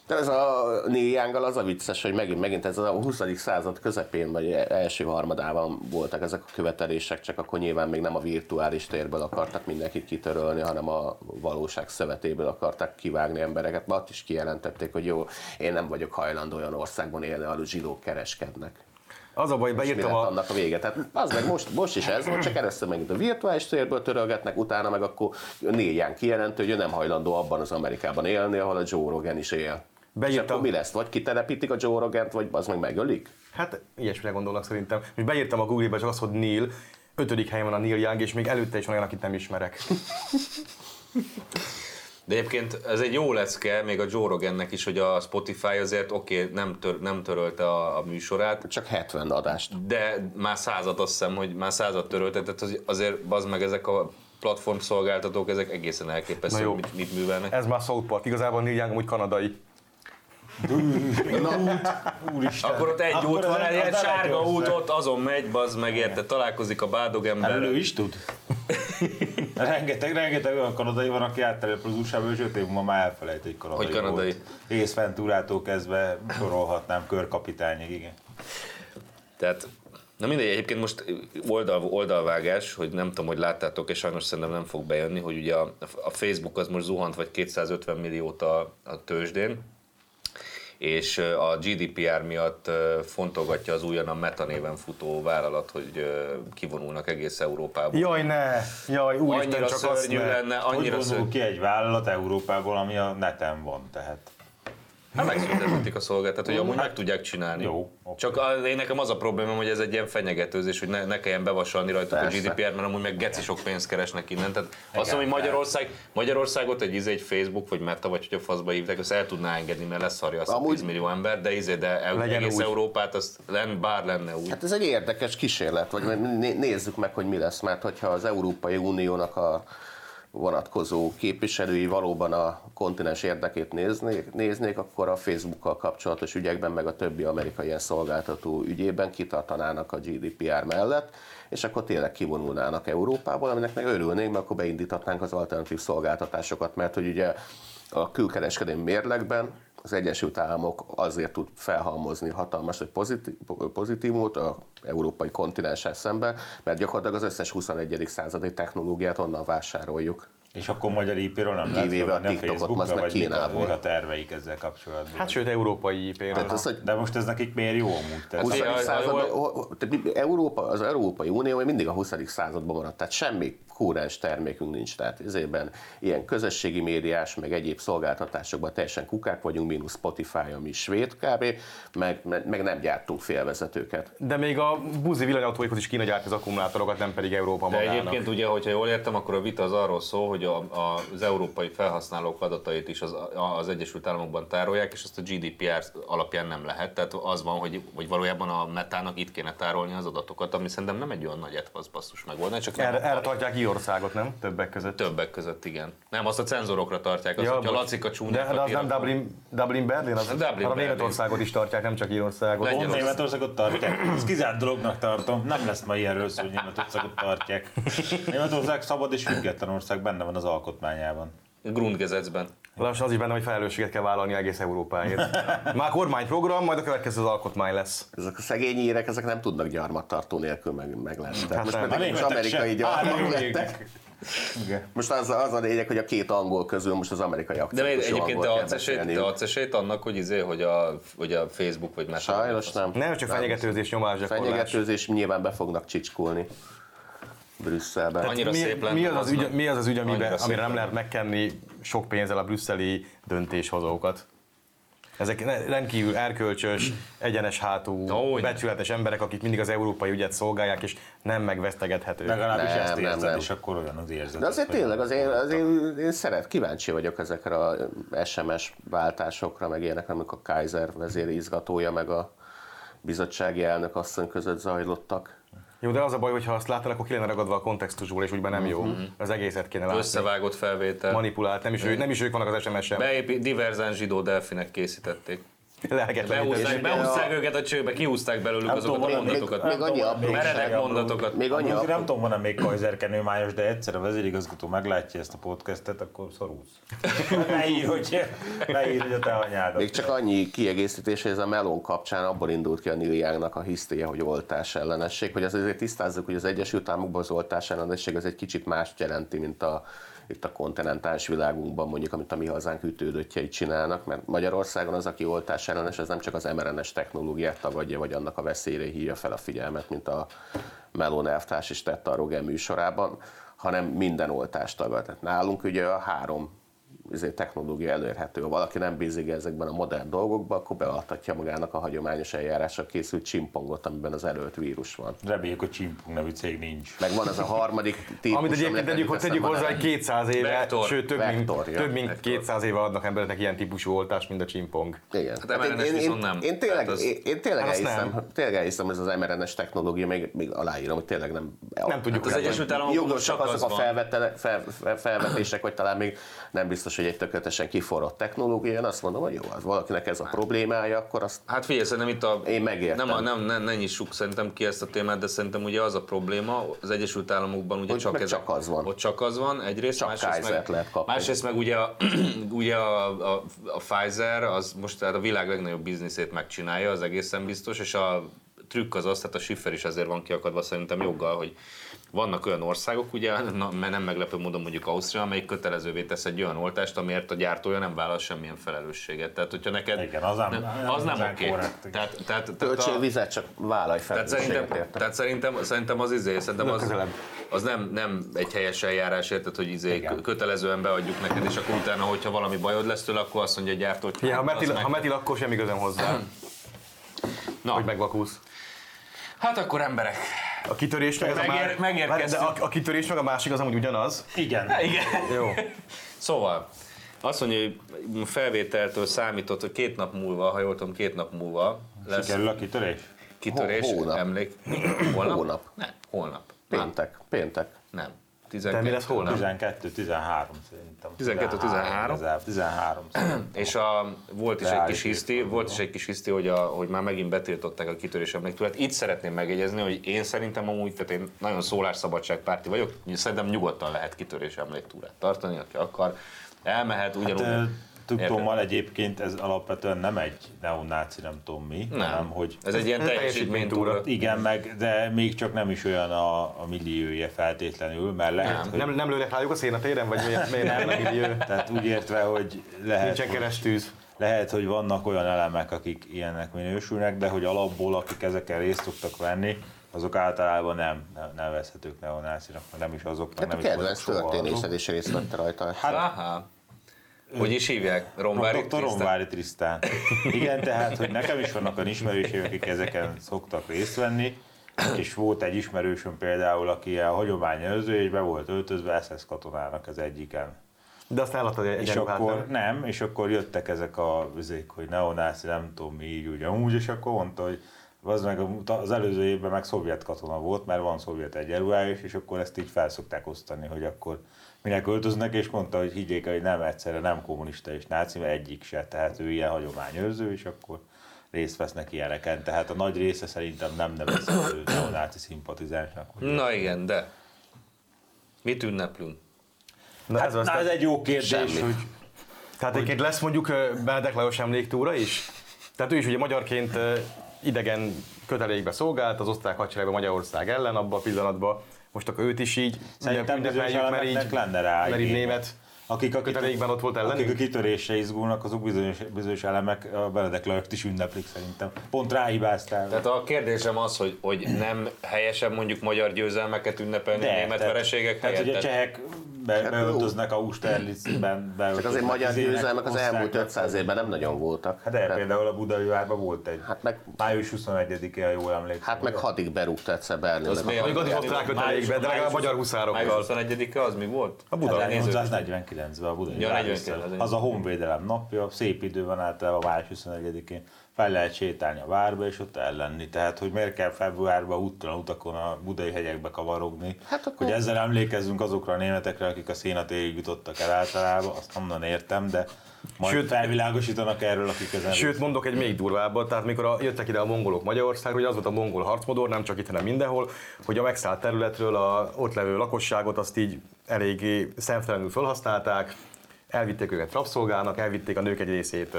De ez a Neil Young-gal az a vicces, hogy megint, megint ez a huszadik század közepén, vagy első harmadában voltak ezek a követelések, csak akkor nyilván még nem a virtuális térből akartak mindenkit kitörölni, hanem a valóság szövetéből akartak kivágni embereket. Mert ott is kijelentették, hogy jó, én nem vagyok hajlandó olyan országban élni, ahol zsidók kereskednek. Az a baj, beírtam a... annak a vége. Tehát az meg most, most is ez volt, csak először megint a virtuális térből törölgetnek, utána meg akkor négyen kijelentő, hogy ő nem hajlandó abban az Amerikában élni, ahol a Joe Rogan is él. Beírtam. És akkor mi lesz? Vagy kitelepítik a Joe Rogant, vagy az meg megölik? Hát ilyesmire gondolnak szerintem. Most beírtam a Google-be csak azt, hogy Neil, ötödik helyen van a Neil Young, és még előtte is van olyan, akit nem ismerek. De egyébként ez egy jó lecke, még a Joe Rogannek is, hogy a Spotify azért oké, okay, nem, tör, nem törölte a, a műsorát. Csak hetven adást. De már százat azt hiszem, hogy már százat törölte, tehát azért bazd meg ezek a platformszolgáltatók, ezek egészen elképesztő, hogy mit, mit művelnek. Ez már South Park, igazából Neil Young úgy kanadai. Úristen. Akkor ott egy Akkor út van, egy sárga út, ott azon megy, bazd meg, érte, találkozik a bádog ember. Hát ő is tud. rengeteg, rengeteg olyan kanadai van, aki átterült az u es á-ba, és öt év múlva már elfelejt, hogy kanadai, hogy kanadai volt. Egész Ventúrától kezdve sorolhatnám körkapitányig, igen. Tehát, na mindegy, egyébként most oldal, oldalvágás, hogy nem tudom, hogy láttátok, és sajnos szerintem nem fog bejönni, hogy ugye a, a Facebook az most zuhant vagy kétszázötven milliót a, a tőzsdén, és a gé dé pé er miatt fontolgatja az újonnan Meta néven futó vállalat, hogy kivonulnak egész Európából. Jaj ne! Jaj, úristen, csak azt lenne. Annyira hogy vonul ki egy vállalat Európából, ami a neten van, tehát. Hát megszüntetik a szolgáltatót, hogy amúgy meg tudják csinálni. Jó, okay. Csak a, én nekem az a problémám, hogy ez egy ilyen fenyegetőzés, hogy ne, ne kelljen bevasalni rajtuk a gé dé pé er, mert amúgy meg geci sok pénzt keresnek innen. Tehát igen, azt mondom, hogy Magyarország, Magyarországot egy, egy Facebook vagy Meta, vagy hogy a faszba hívták, azt el tudná engedni, mert leszarja azt amúgy... a tíz millió ember, de, izé, de el, egész úgy. Európát azt len, bár lenne úgy. Hát ez egy érdekes kísérlet, vagy nézzük meg, hogy mi lesz, mert hogyha az Európai Uniónak a vonatkozó képviselői valóban a kontinens érdekét néznék, néznék, akkor a Facebookkal kapcsolatos ügyekben, meg a többi amerikai ilyen szolgáltató ügyében kitartanának a gé dé pé er mellett, és akkor tényleg kivonulnának Európából, aminek meg örülnénk, mert akkor beindítatnánk az alternatív szolgáltatásokat, mert hogy ugye a külkereskedelmi mérlegben az Egyesült Államok azért tud felhalmozni hatalmas, hogy pozitív, pozitívumot az európai kontinenssel szemben, mert gyakorlatilag az összes huszonegyedik századi technológiát onnan vásároljuk. És akkor magyar í péről nem kivéve a TikTokot, meg Kínából. A terveik ezzel kapcsolatban. Hát sőt, európai í péről. Hát, de most ez nekik miért jó amúgy? Európa, az Európai Unió mindig a huszadik században maradt, tehát semmi kúrens termékünk nincs. Tehát ezében ilyen közösségi médiás, meg egyéb szolgáltatásokban teljesen kukák vagyunk, mínusz Spotify, ami svéd kb, meg, meg nem gyártunk félvezetőket. De még a buzi villanyautóikhoz is Kína gyárt az akkumulátorokat, nem pedig Európa magának. De egyébként ugye, hogyha jól értem, akkor a vita az arról szól, hogy a, a, az európai felhasználók adatait is az, a, az Egyesült Államokban tárolják, és azt a gé dé pé er alapján nem lehet. Tehát az van, hogy, hogy valójában a Metának itt kéne tárolni az adatokat, ami szerintem nem egy olyan nagy etvasz basszus megoldani. Erre tartják Írországot, nem? Többek között. Többek között, igen. Nem, azt a cenzorokra tartják, azt, ja, hogyha lacik a csúnyákat. De, de az nem Dublin, Dublin Berlin, az a Németországot is tartják, nem csak Írországot. Pont Németországot tartják. Ez kizárt dolognak tartom. Nem lesz ma ilyenről szó, hogy Németországot tartják. Németország szabad és független ország, benne van az alkotmányában. Grundgesetzben. Lassan az is benne, hogy felelősséget kell vállalni egész Európáért. Már kormányprogram, majd a következő az alkotmány lesz. Ezek a szegény írek, ezek nem tudnak gyarmattartó nélkül meg, meg lenni. Hát most pedig most amerikai gyarmatok lettek. Igen. Most az, az a lényeg, hogy a két angol közül most az amerikai akcentusú angol kell beszélni. De adsz esélyt annak, hogy, izé, hogy, a, hogy a Facebook vagy más... Sajnos nem. Nem, csak fenyegetőzés, nyomásgyakorlás. Fenyegetőzés, nyilván be fognak csicskulni Brüsszelben. Annyira mi, szép lenne, mi az az, az, ügy, mi az, az ügy, amiben, amire nem lehet megkenni sok pénzzel a brüsszeli döntéshozókat? Ezek rendkívül erkölcsös, egyenes hátú, oh, becsületes emberek, akik mindig az európai ügyet szolgálják, és nem megvesztegethetők. Legalábbis nem, ezt érzed, nem, és nem. Akkor olyan az érzet. De azért tényleg, azért, azért, azért én szeret, kíváncsi vagyok ezekre a es em es váltásokra, meg ilyenekre, amikor a Kaiser vezérigazgatója, meg a bizottsági elnök asszony között zajlottak. Jó, de az a baj, hogyha azt látod, akkor ki lenne ragadva a kontextusból, és úgyben nem jó. Mm-hmm. Az egészet kéne látni. Összevágott felvétel. Manipulált, nem is, ő, nem is ők vannak az es em es-en. Beépi, diverzán zsidó delfinek készítették. Behúzták, behúzták őket a csőbe, kihúzták belőlük nem azokat tudom, a mondatokat. Még, még, még annyi meredek mondatokat. Még annyi nem tudom, van-e még kajzerkenőmájos, de egyszer a vezérigazgató meglátja ezt a podcastet, akkor szorulsz. Leír, hogy, leír, hogy a te anyádat. Még csak annyi kiegészítés, hogy ez a Melon kapcsán abból indult ki a Neil Youngnak a hisztéje, hogy oltás ellenesség, hogy azért tisztázzuk, hogy az Egyesült Államokban az oltás ellenesség az egy kicsit mást jelenti, mint a itt a kontinentális világunkban, mondjuk, amit a Mi Hazánk ütődöttjei csinálnak, mert Magyarországon az, aki oltás ellenes, az nem csak az em er en á-s technológiát tagadja, vagy annak a veszélyre hívja fel a figyelmet, mint a Melón elvtárs is tette a Roger műsorában, hanem minden oltást tagad. Tehát nálunk ugye a három technológia elérhető. Ha valaki nem bízik ezekben a modern dolgokban, akkor beadhatja magának a hagyományos eljárásra készült csimpongot, amiben az előtt vírus van. Reméljük, hogy csimpong nevű cég nincs. Meg van ez a harmadik típus. Amit egyébként tegyük, hogy tegyük hozzá, hogy kétszáz éve, Vektor, sőt több, Vektor, mint, ja, több mint kétszáz éve adnak embereknek ilyen típusú oltást, mint a csimpong. Igen. Hát hát én, én, én, nem. Én tényleg, az... én tényleg elhiszem, tényleg elhiszem, ez az em er en á-s technológia, még, még aláírom, hogy tényleg nem... Nem tudjuk, hogy hát jogosak azok a felvetések, vagy talán még nem biztos, hogy egy tökéletesen kiforrott technológia, én azt mondom, hogy jó, az valakinek ez a problémája, akkor azt hát figyelj, szerintem itt a... Én megértem. Nem, nem, nem, nem nyissuk szerintem ki ezt a témát, de szerintem ugye az a probléma, az Egyesült Államokban ugye hogy csak, ez csak az van. Ott csak az van, egyrészt, csak másrészt meg, lehet kapni. Másrészt meg ugye, a, ugye a, a, a Pfizer, az most a világ legnagyobb bizniszét megcsinálja, az egészen biztos, és a trükk az az, tehát a Schiffer is azért van kiakadva szerintem joggal, hogy vannak olyan országok, ugye, mert nem meglepő módon mondjuk Ausztria, amelyik kötelezővé tesz egy olyan oltást, amiért a gyártója nem vállal semmilyen felelősséget. Tehát, hogyha neked... Igen, az nem, nem, az nem, nem oké. Tehát, tehát, töltsél vizet, csak vállalj felelősséget. Tehát, tehát szerintem, szerintem az izé, szerintem az, az nem, nem egy helyes eljárás, érted, hogy izé igen. Kötelezően beadjuk neked, és akkor utána, hogyha valami bajod lesz tőle, akkor azt mondja a gyártó, hogy... Ja, ha metil, ha metil, akkor sem igazán hozzá, na. Hogy megvakulsz. Hát akkor emberek. A kitörés meg, meg, meg, meg, már, de a, a kitörés meg a másik az amúgy ugyanaz. Igen. Na, igen. Jó. Szóval, azt mondja, hogy felvételtől számított, hogy két nap múlva, ha jól tudom, két nap múlva lesz. Sikerül a kitörés? Kitörés, Hol, holnap. emlék. Holnap? Holnap. Nem, holnap. Péntek. Péntek. Nem. tizenkettő, mi lesz holnap? tizenkettő tizenhárom szerintem. tizenkettő tizenhárom tizenhárom És a, volt is egy kis hiszti, volt is egy kis hiszti, hogy, a, hogy már megint betiltották a kitörés emléktület. Itt szeretném megjegyezni, hogy én szerintem amúgy, tehát én nagyon szólásszabadságpárti vagyok, szerintem nyugodtan lehet kitörés emléktúrát tartani, aki akar, elmehet ugyanúgy. Hát, tudtommal egyébként ez alapvetően nem egy neonáci, nem tudom mi, nem. hanem hogy... Ez egy ilyen teljesítménytúra. Igen, meg, de még csak nem is olyan a, a milliója feltétlenül, mert lehet, nem. Nem, nem lőnek rájuk a szénatéren, vagy miért nem a millió? Tehát úgy értve, hogy lehet... Nincsen keresztűz. Lehet, hogy vannak olyan elemek, akik ilyenek minősülnek, de hogy alapból, akik ezekkel részt tudtak venni, azok általában nem nevezhetők neonácinak, nem is azoknak, nem is vagyok soha. Hát a kedvenc történészed is részt vette rajta. Hát, hogy is hívják? Romvári Trisztán? Romvári Trisztán. Igen, tehát, hogy nekem is vannak olyan ismerőseim, akik ezeken szoktak részt venni, és volt egy ismerősöm például, aki a hagyományőrző, és be volt öltözve es es katonának az egyiken. De azt elhattad egy erőpárt. Nem, és akkor jöttek ezek a vizék, hogy neonáci, nem tudom mi, így ugyanúgy, és akkor mondta, hogy az, meg az előző évben meg szovjet katona volt, mert van szovjet egyenruhájus, és akkor ezt így felszokták osztani, hogy akkor minek öltöznek, és mondta, hogy higgyék el, hogy nem egyszerre nem kommunista és náci, mert egyik se, tehát ő ilyen hagyományőrző, és akkor részt vesznek ilyeneken, tehát a nagy része szerintem nem nevezhető náci szimpatizásnak. Na igen, de mit ünneplünk? Na, hát, ez, na, ez egy jó kérdés, semmi. Hogy... Tehát egyébként lesz mondjuk Benedek Lajos emléktúra is? Tehát ő is ugye magyarként idegen kötelékbe szolgált, az osztrák hadseregben Magyarország ellen abban a pillanatban. Most akkor őt is így ünnepeljük, mert így, mert így német akik a kötelékben ott volt ellenük. Akik a kitörésre izgulnak, azok bizonyos, bizonyos elemek a Benedek Lajost is ünneplik szerintem. Pont ráhibáztál. Tehát a kérdésem az, hogy, hogy nem helyesen mondjuk magyar győzelmeket ünnepelni, de, német tehát, vereségek tehát, helyett. Tehát, hogy a csehek be, beöltöznek a Austerlitzben. Csak azért magyar győzelmek az elmúlt ötszáz évben nem nagyon voltak. Hát de hát, például a Budai várban volt egy. Hát meg, május huszonegyedikén, jól emlékszem. Hát meg hadig berúgta egyszer Berlinbe. Az még addig ott rákötelékben, de legalább a magyar huszárokkal. május huszonegyedike az mi volt? A Budai ezerkilencszáznegyvenkilenc A Budai ja, az a honvédelem napja, szép idő van általában a május huszonegyedikén, fel lehet sétálni a várba és ott ellenni. Tehát, hogy miért kell februárban úttalan utakon a budai hegyekbe kavarogni, hát akkor... hogy ezzel emlékezzünk azokra a németekre, akik a szénatérig jutottak el általában, azt onnan értem, de majd sőt, felvilágosítanak erről, akik ezen... Sőt, mondok egy még durvábbat, tehát mikor jöttek ide a mongolok Magyarországra, hogy az volt a mongol harcmodor, nem csak itt, hanem mindenhol, hogy a megszállt területről a ott levő lakosságot azt így eléggé szemtelenül felhasználták, elvitték őket rabszolgának, elvitték a nők egy részét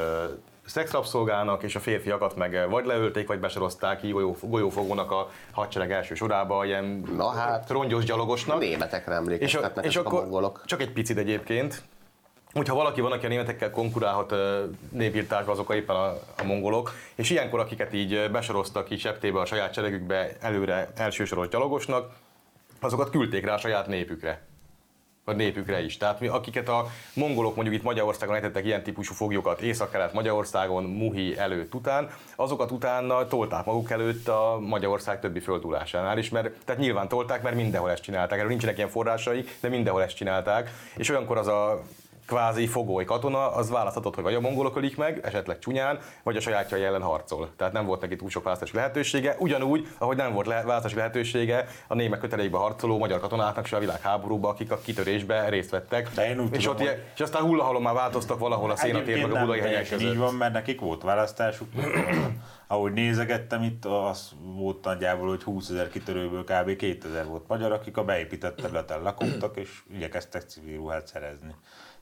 szexrabszolgának, és a férfiakat meg vagy leölték, vagy besorozták ki golyófogónak a hadsereg első sorába, ilyen na hát, rongyos gyalogosnak. Németekre emlékeztetnek, és, és ezek a mongolok. Csak egy picit egyébként. Úgyha valaki van, aki a németekkel konkurálhat népírtásba, azok éppen a, a mongolok, és ilyenkor akiket így besoroztak így septébe a saját seregükbe előre elsősoros gyalogosnak, azokat küldték rá a saját népükre. A népükre is. Tehát akiket a mongolok mondjuk itt Magyarországon ejtettek ilyen típusú foglyokat Észak-Kelet Magyarországon, Muhi előtt után, azokat utána tolták maguk előtt a Magyarország többi földúlásánál is, mert tehát nyilván tolták, mert mindenhol ezt csinálták. Erről nincsenek ilyen forrásai, de mindenhol ezt csinálták, és olyankor az a kvázi fogoly katona, az választhatott, hogy vagy a mongolok ölik meg, esetleg csúnyán, vagy a sajátjai ellen harcol. Tehát nem volt neki túl sok választási lehetősége, ugyanúgy, ahogy nem volt le- választási lehetősége a némek kötelékbe harcoló magyar katonáknak se a világháborúba, akik a kitörésbe részt vettek. És, tudom, ott, hogy... és aztán hullahallom már változtak valahol a szénatérben a budai hegyek között. Így van, mert nekik volt választásuk. Ahogy nézegettem itt, az volt nagyjából, hogy húszezer kitörőből kb. kétezer volt magyar, akik a beépített területen lakottak, és igyekeztek civil ruhát szerezni.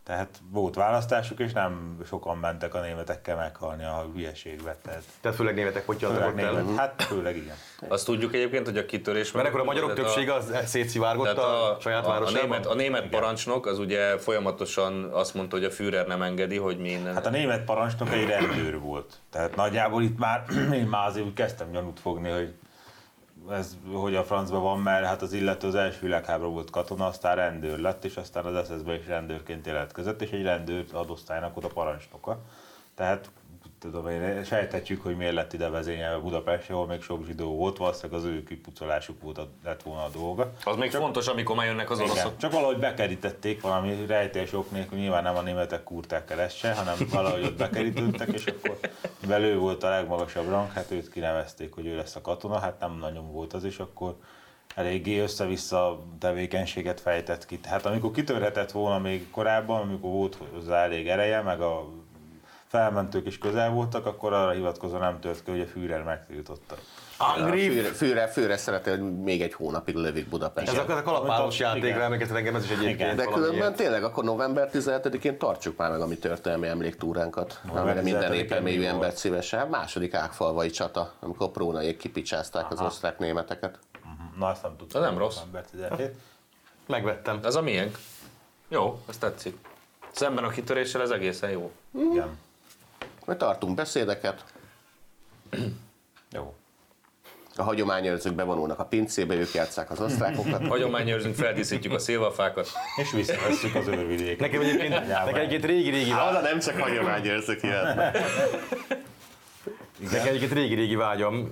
Tehát volt választásuk, és nem sokan mentek a németekkel meghalni a hülyeségbe. Tehát, tehát főleg németek potyadtak el? Hát főleg igen. Azt tudjuk egyébként, hogy a kitörés... Mert akkor a magyarok többsége szétszivárgott a, a saját városában. A német, a német parancsnok az ugye folyamatosan azt mondta, hogy a Führer nem engedi, hogy mi innen... Hát a német parancsnok egy rendőr volt. Tehát nagyjából itt már, én már azért úgy kezdtem gyanút fogni, hogy ez hogy a francban van, mert hát az illető az első világháború volt katona, aztán rendőr lett, és aztán az es es-ben is rendőrként jelentkezett, és egy rendőr adosztálynak oda parancsnoka. Tehát tudom én, sejthetjük, hogy miért lett ide vezényelve Budapestre, ahol még sok zsidó volt, valószínűleg az ő kipucolásuk volt, lett volna a dolga. Az még csak, fontos, amikor már jönnek az oroszok. Csak valahogy bekerítették valami rejtés ok nélkül, nyilván nem a németek kúrták el ezt se, hanem valahogy ott bekerítődtek, és akkor mivel ő volt a legmagasabb rang, hát őt kinevezték, hogy ő lesz a katona, hát nem nagyon volt az, és akkor eléggé össze-vissza tevékenységet fejtett ki. Hát amikor kitörhetett volna még korábban, amikor volt hozzá elég ereje, meg a felmentők is közel voltak, akkor arra hivatkozva nem tört ki, hogy a Führer megtiltotta. Führer szereti, hogy még egy hónapig lövik Budapest. Ez akkor a kalapáros játékra emlékeztet engem, ez is egyébként. De különben tényleg akkor november tizenhetedikén tartsuk már meg a mi történelmi emléktúránkat, amire minden éppen mélyű embert szívesen. Második ágfalvai csata, amikor a prónaiék kipicsázták az osztrák-németeket. Na azt nem tudtam. Ez nem rossz. Megvettem. Ez a miénk. Jó, ez tetszik. Szemben a kitöréssel ez egészen jó. Igen. Mi tartunk beszédeket. Jó. A hagyományőrzők bevonulnak a pincébe, ők játsszák az osztrákokat. Hagyományőrzünk, feldíszítjük a szilvafákat, és visszavesszük az őrvidéket. Nekem egyébként nekem egy régi-régi vágyam. Há, nem csak hagyományőrzők jöhetnek. Nekem egyébként régi-régi vágyam,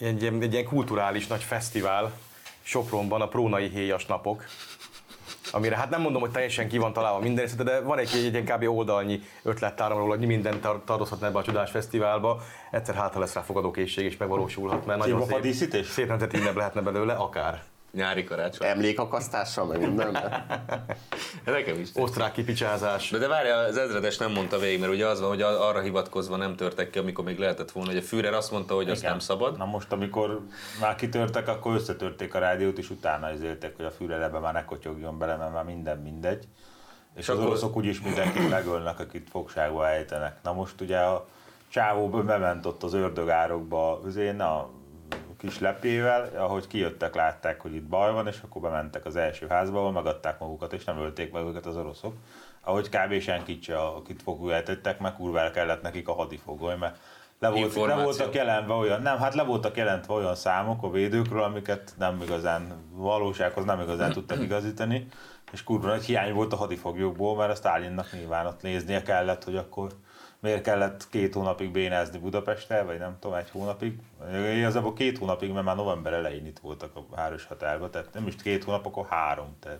egy ilyen, egy ilyen kulturális nagy fesztivál Sopronban, a Prónai Héjas Napok, amire hát nem mondom, hogy teljesen ki van találva minden részlete, de van egy ilyen kb. Oldalnyi ötlettáramról, hogy mindent tar- tartozhatna ebbe a csodás fesztiválba. Egyszer hátra lesz rá fogadókészség és megvalósulhat, mert nagyon szép, szép, szép nemzeti ünnep lehetne belőle, akár. Nyári karácsony. Emlékakasztással, meg mindenben. Nekem is. Osztrák kipicsázás. De, de várja, az ezredes nem mondta végig, mert ugye az van, hogy arra hivatkozva nem törtek ki, amikor még lehetett volna, hogy a Führer azt mondta, hogy igen, azt nem szabad. Na most, amikor már kitörtek, akkor összetörték a rádiót, és utána izéltek, hogy a Führer ebbe már ne kotyogjon bele, mert már minden mindegy. És Csak az oroszok úgyis mindenkit megölnek, akit fogságba ejtenek. Na most ugye a csávóból bement ott az ördögárokba, azért na, kis lepével, ahogy kijöttek, látták, hogy itt baj van, és akkor bementek az első házba, ahol megadták magukat, és nem ölték meg őket az oroszok. Ahogy kb. Senkit se, akit foguljátettek, meg kurvára kellett nekik a hadifogoly, mert le, volt, le voltak jelentve olyan, nem, hát le voltak jelentve olyan számok a védőkről, amiket nem igazán, valósághoz nem igazán tudtak igazítani, és kurva nagy hiány volt a hadifoglyokból, mert a Sztálinnak nyilván ott néznie kellett, hogy akkor miért kellett két hónapig bénázni Budapesttel, vagy nem tudom, egy hónapig? Igazából két hónapig, mert már november elején itt voltak a város határban, tehát nem is két hónap, akkor három. Tehát,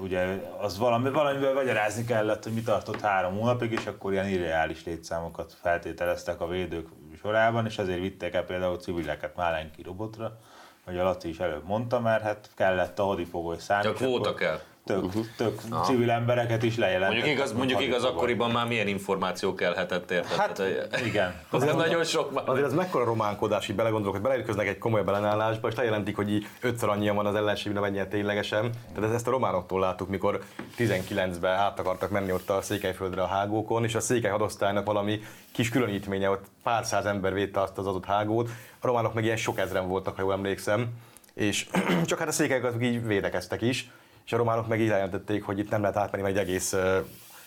ugye az valami, valamivel vegyerázni kellett, hogy mi tartott három hónapig, és akkor ilyen irreális létszámokat feltételeztek a védők sorában, és azért vitték el például civileket Málenki robotra, vagy a Laci is előbb mondta, mert hát kellett a hadifogoly számítani. Csak voltak el. tök, uh-huh. tök civil embereket is lejelentettek. Mondjuk igaz, mondjuk igaz akkoriban már milyen információ kellhetett, érted? Hát, hát igen. Az az nagyon sok már. Azért ez mekkora románkodás, így belegondolok, hogy beleütköznek egy komoly ellenállásba, és lejelentik, hogy így ötször annyian van az ellenségben, amennyien ténylegesen. Tehát ezt a románoktól láttuk, mikor tizenkilencben át akartak menni ott a Székelyföldre a hágókon, és a Székely hadosztálynak valami kis különítménye, ott pár száz ember védte azt az adott hágót. A románok meg ilyen sok ezren voltak, ha jól emlékszem, és csak hát a székelyek így védekeztek is, és a románok meg így lejelentették, hogy itt nem lehet átmenni, mert egy egész uh,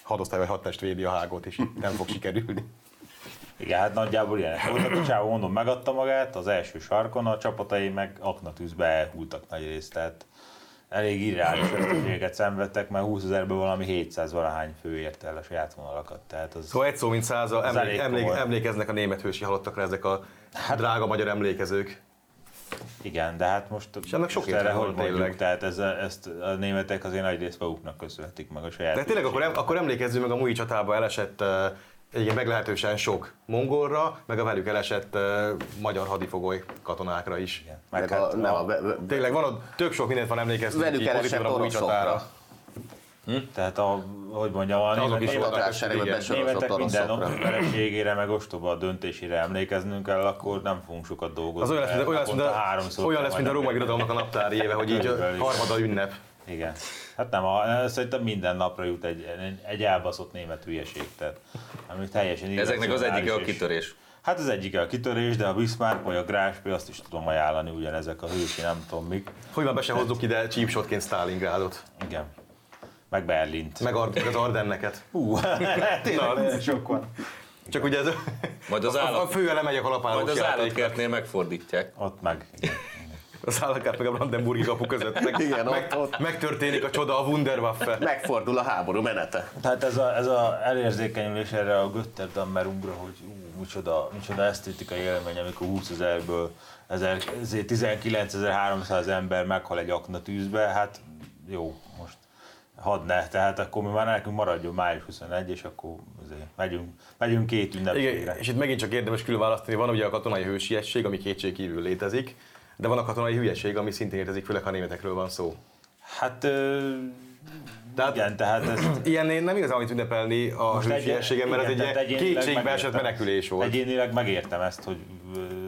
hadosztály vagy hadtest védi a hágot, és itt nem fog sikerülni. Igen, hát nagyjából ilyen. A csávó, mondom, megadta magát, az első sarkon a csapatai meg aknatűzbe elhúltak nagy részt, tehát elég irányos ötletéket szenvedtek, mert húszezerben valami hétszáz valahány fő érte el a saját vonalakat. Tehát az, szóval egy szó mint száza, emlék, emlék, emlékeznek a német hősi halottakra ezek a drága magyar emlékezők. Igen, de hát most, most erre hogy mondjuk, tehát ez a, ezt a németek azért nagy részt maguknak köszönhetik meg a saját. De tényleg akkor, em, akkor emlékezzünk meg a múlti csatában elesett uh, meglehetősen sok mongolra, meg a velük elesett uh, magyar hadifogoly katonákra is. Igen, meg hát a, nem a, be, be, tényleg van ott tök sok mindent van emlékezni ki pozitívra a múlti csatára. Hm? Tehát a, hogy mondjam, a németek minden vereségére, meg ostoba a döntésére emlékeznünk kell, akkor nem fogunk sokat dolgozni. Az olyan lesz, mint a, a, a, a római birodalomnak a naptári éve, hogy így harmada ünnep. Igen. Hát nem, a, szerintem minden napra jut egy, egy elbaszott német hülyeség. Tehát, ezeknek az egyike a kitörés. Hát az egyik a kitörés, de a Bismarck vagy a Gráspi, azt is tudom ajánlani, ugyanezek a hősi, nem tudom mik. Hogy már be se hozzuk ide csípshotként Sztálingradot. Igen. Meg Berlint. Meg az Ardenneket. Hú, tényleg sok van. Csak ugye ez majd az állat, a főele megy a kalapálós játéknak. Majd az állatkertnél megfordítják. Ott meg. Az állatkert meg a brandenburgi kapu között. Meg, igen, meg, ott, ott. Megtörténik a csoda, a Wunderwaffe. Megfordul a háború menete. Tehát ez a, ez a elérzékenyülés erre a Götterdammerunkra, hogy ú, micsoda, micsoda esztétikai élmény, amikor húszezerből tizenkilencezer-háromszáz ember meghal egy aknatűzbe, hát jó, most. Hadd ne, tehát akkor mi már nekünk maradjon május huszonegyedike, és akkor megyünk, megyünk két ünnepségre. És itt megint csak érdemes különválasztani, van ugye a katonai hősiesség, ami kétségkívül létezik, de van a katonai hülyeség, ami szintén létezik, főleg ha németekről van szó. Hát... Ö... Tehát, igen, tehát ezt... Ilyen nem igazán amit ünnepelni a hősiességem, mert igen, ez egy ilyen kétségbe esett menekülés volt. Egyénileg megértem ezt, hogy...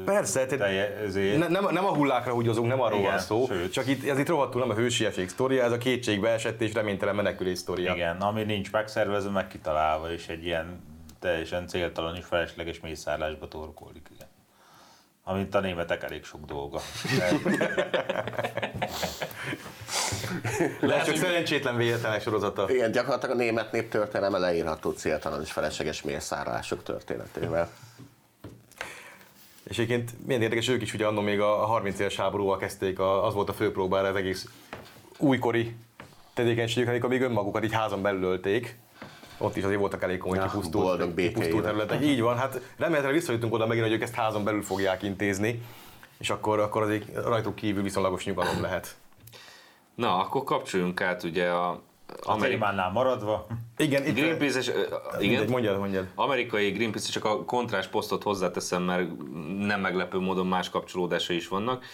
Persze, tehát ezért... ne, nem, nem a hullákra húgyozunk, nem arról igen, van szó, sőt. Csak itt, ez itt rohadtul nem a hősiesség sztoria, ez a kétségbe esett és reménytelen menekülés sztoria. Igen, ami nincs megszervezve, meg kitalálva, és egy ilyen teljesen céltalan és felesleges mészárlásba torkolik. Igen. Amint a németek elég sok dolga. Lehet csak szerencsétlen véletlenek sorozata. Igen, gyakorlatilag a német nép történelme leírható céltalan és felesleges mészárlások történetével. És egyébként milyen érdekes, ők is ugye anno még a harminc éves háborúval kezdték, a, az volt a főpróbára az egész újkori tevékenységük, amikor még önmagukat így házon belül ölték. Ott is azért voltak elég komoly kipusztult, kipusztult területek. Így van, hát remélhetőleg visszajutunk oda megint, hogy ők ezt házon belül fogják intézni, és akkor, akkor azért rajtuk kívül viszonylagos nyugalom lehet. Na, akkor kapcsoljunk át ugye a... Ameri... A témánál maradva. Igen, itt Greenpeace-es, igen, mondjad, mondjad. Amerikai Greenpeace, csak a kontrás posztot hozzáteszem, mert nem meglepő módon más kapcsolódása is vannak.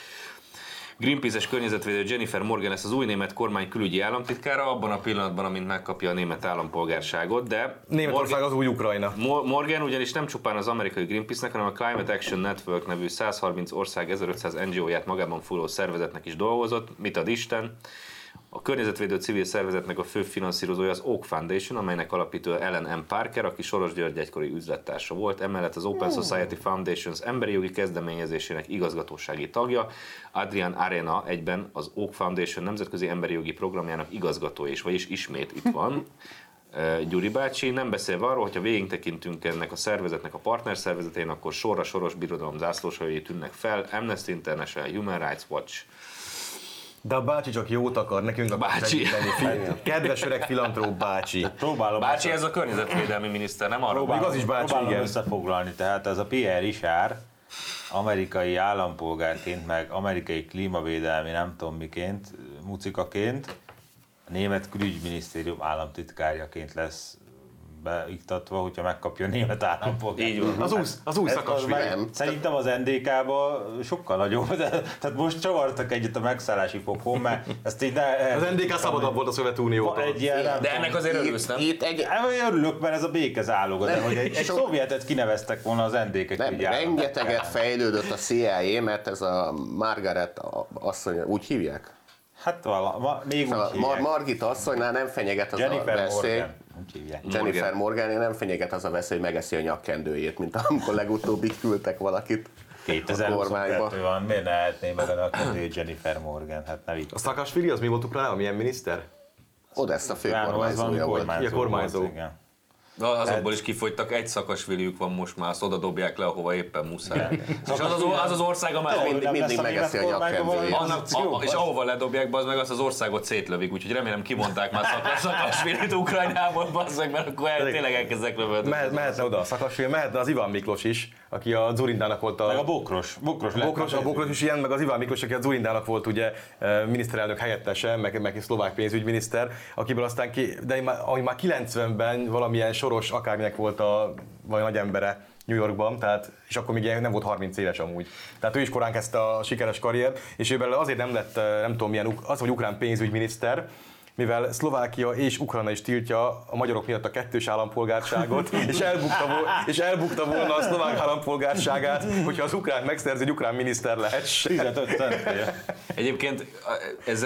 Greenpeace-es környezetvédő Jennifer Morgan lesz az új német kormány külügyi államtitkára abban a pillanatban, amint megkapja a német állampolgárságot, de... Németország Morgan, az új Ukrajna. Morgan ugyanis nem csupán az amerikai Greenpeace-nek, hanem a Climate Action Network nevű száz harminc ország ezerötszáz en gé ó-ját magában fúró szervezetnek is dolgozott, mit ad Isten. A környezetvédő civil szervezetnek a fő finanszírozója az Oak Foundation, amelynek alapítója Ellen M. Parker, aki Soros György egykori üzlettársa volt, emellett az Open Society Foundations emberi jogi kezdeményezésének igazgatósági tagja, Adrián Arena egyben az Oak Foundation nemzetközi emberi jogi programjának igazgatója is, vagyis ismét itt van Gyuri bácsi, nem beszélve arról, hogyha végig tekintünk ennek a szervezetnek a partnerszervezetén, akkor sorra Soros birodalom zászlóshajai tűnnek fel, Amnesty International, Human Rights Watch. De a bácsi csak jót akar, nekünk a bácsi. Kedves öreg filantróp bácsi. Próbálom bácsi, össze... ez a környezetvédelmi miniszter, nem arra? Próbálom, igaz is bácsi, próbálom igen. Összefoglalni, tehát ez a Pierre Richard, amerikai állampolgárként, meg amerikai klímavédelmi nem tudom miként, mucikaként, a német külügyminisztérium államtitkárjaként lesz beiktatva, hogyha megkapja a német állampolgárságot. Az új, az új szakasz film. Szerintem az en dé ká-ban sokkal nagyobb. De, tehát most csavartak egyet a megszállási fokon, mert ezt így ne, az en dé ká szabadabb volt a Szovjetuniótól. De ennek azért örülsz, nem? Örülök, mert ez a béke záloga, de hogy egy szovjetet kineveztek volna az en dé ká-t ügyállal. Rengeteget fejlődött a cé i á, mert ez a Margaret asszony, úgy hívják? Hát vala, ma, még szóval úgy hívják. Margit asszonynál nem fenyeget az Jennifer a veszély. Morgan. Jennifer Morgan nem fenyeget az a veszély, hogy megeszi a nyakkendőjét, mint amikor legutóbb így küldtek valakit a kormányba. kétezer-huszonkettő van, miért ne ehetné meg a nyakkendőjét Jennifer Morgan? Hát ne vicc. A Szakásvili, az mi volt Ukrajnában? Milyen miniszter? Odessa főkormányzója volt. Ilyen kormányzó. De azokból is kifogytak, egy Szakasviliük van most már, azt oda dobják le, ahova éppen muszáj. És az az, az az ország, amely mindig, mindig megeszi a nyakkendőjét. És ahova ledobják be, az meg azt az országot szétlövik, úgyhogy remélem kimondták már Szakasvilit Ukrajnából, bazzeg, mert akkor el, tényleg elkezdek lövöldözni. Mehet, mehetne oda a Szakasvili, mehetne az Iván Miklós is, aki a Dzurindának volt a... Meg a Bokros. Bokros, Bokros a Bokros is ilyen, meg az Iván Miklós, aki a Dzurindának volt ugye miniszterelnök helyettese, meg, meg szlovák pénzügyminiszter, akiből aztán ki, de ami már kilencvenben valamilyen Soros akárminek volt a vagy nagy embere New Yorkban, tehát, és akkor még nem volt harminc éves amúgy. Tehát ő is korán kezdte a sikeres karriert, és ő belőle azért nem lett, nem tudom milyen, az, hogy ukrán pénzügyminiszter, mivel Szlovákia és Ukrajna is tiltja a magyarok miatt a kettős állampolgárságot, és elbukta, vol- és elbukta volna a szlovák állampolgárságát, hogyha az ukrán megszerzi, hogy ukrán miniszter lehess. Egyébként ez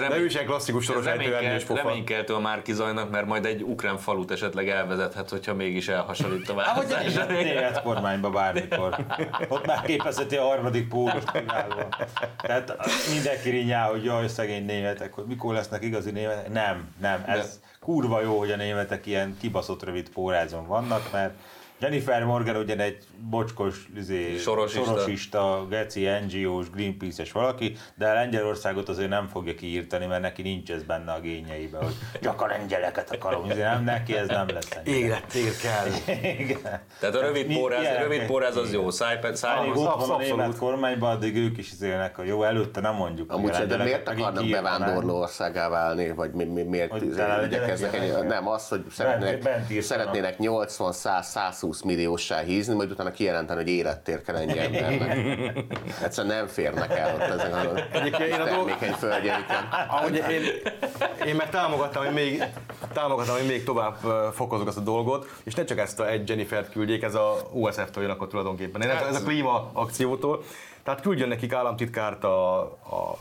reménykeltő a Márki Zajnak, mert majd egy ukrán falut esetleg elvezethet, hogyha mégis elhasonlít a változás. Hogy egy német kormányba bármikor. Ott már képezheti a harmadik pólust kiválóan. Tehát mindenki rinyá, hogy jaj, szegény németek, hogy mikor lesznek igazi németek. Nem. Nem, nem. Ez kurva jó, hogy a németek ilyen kibaszott rövid pórázon vannak, mert Jennifer Morgan ugyan egy bocskos, izé, sorosista, sorosista geci, en gé ó-s, Greenpeace-es valaki, de Lengyelországot azért nem fogja kiírtani, mert neki nincs ez benne a génjeiben, hogy csak a lengyeleket akarom, azért nem, neki ez nem lesz. Élet, ér kell. Igen. Tehát a rövid póráz, a rövid póráz az jó, szájped, szájped. Abszolút. A német kormányban addig ők is élnek a jó, előtte nem mondjuk. Amúgy de miért akarnak bevándorló országá válni, vagy mi, mi, miért igyekeznek? Nem, az, hogy szeretnének nyolcvan-száz-száz millióssá hízni, majd utána kijelenteni, hogy élettér kell ennyi embernek. Egyszerűen nem férnek el ott ezen a termékeny földjeiken. Ahogy én, én meg támogattam, hogy még, támogattam, hogy még tovább fokozok azt a dolgot, és ne csak ezt a egy Jennifert küldjék, ez a u es ef-től jön akkor tulajdonképpen. Ez, ez a klíma akciótól. Tehát küldjön nekik államtitkárt a, a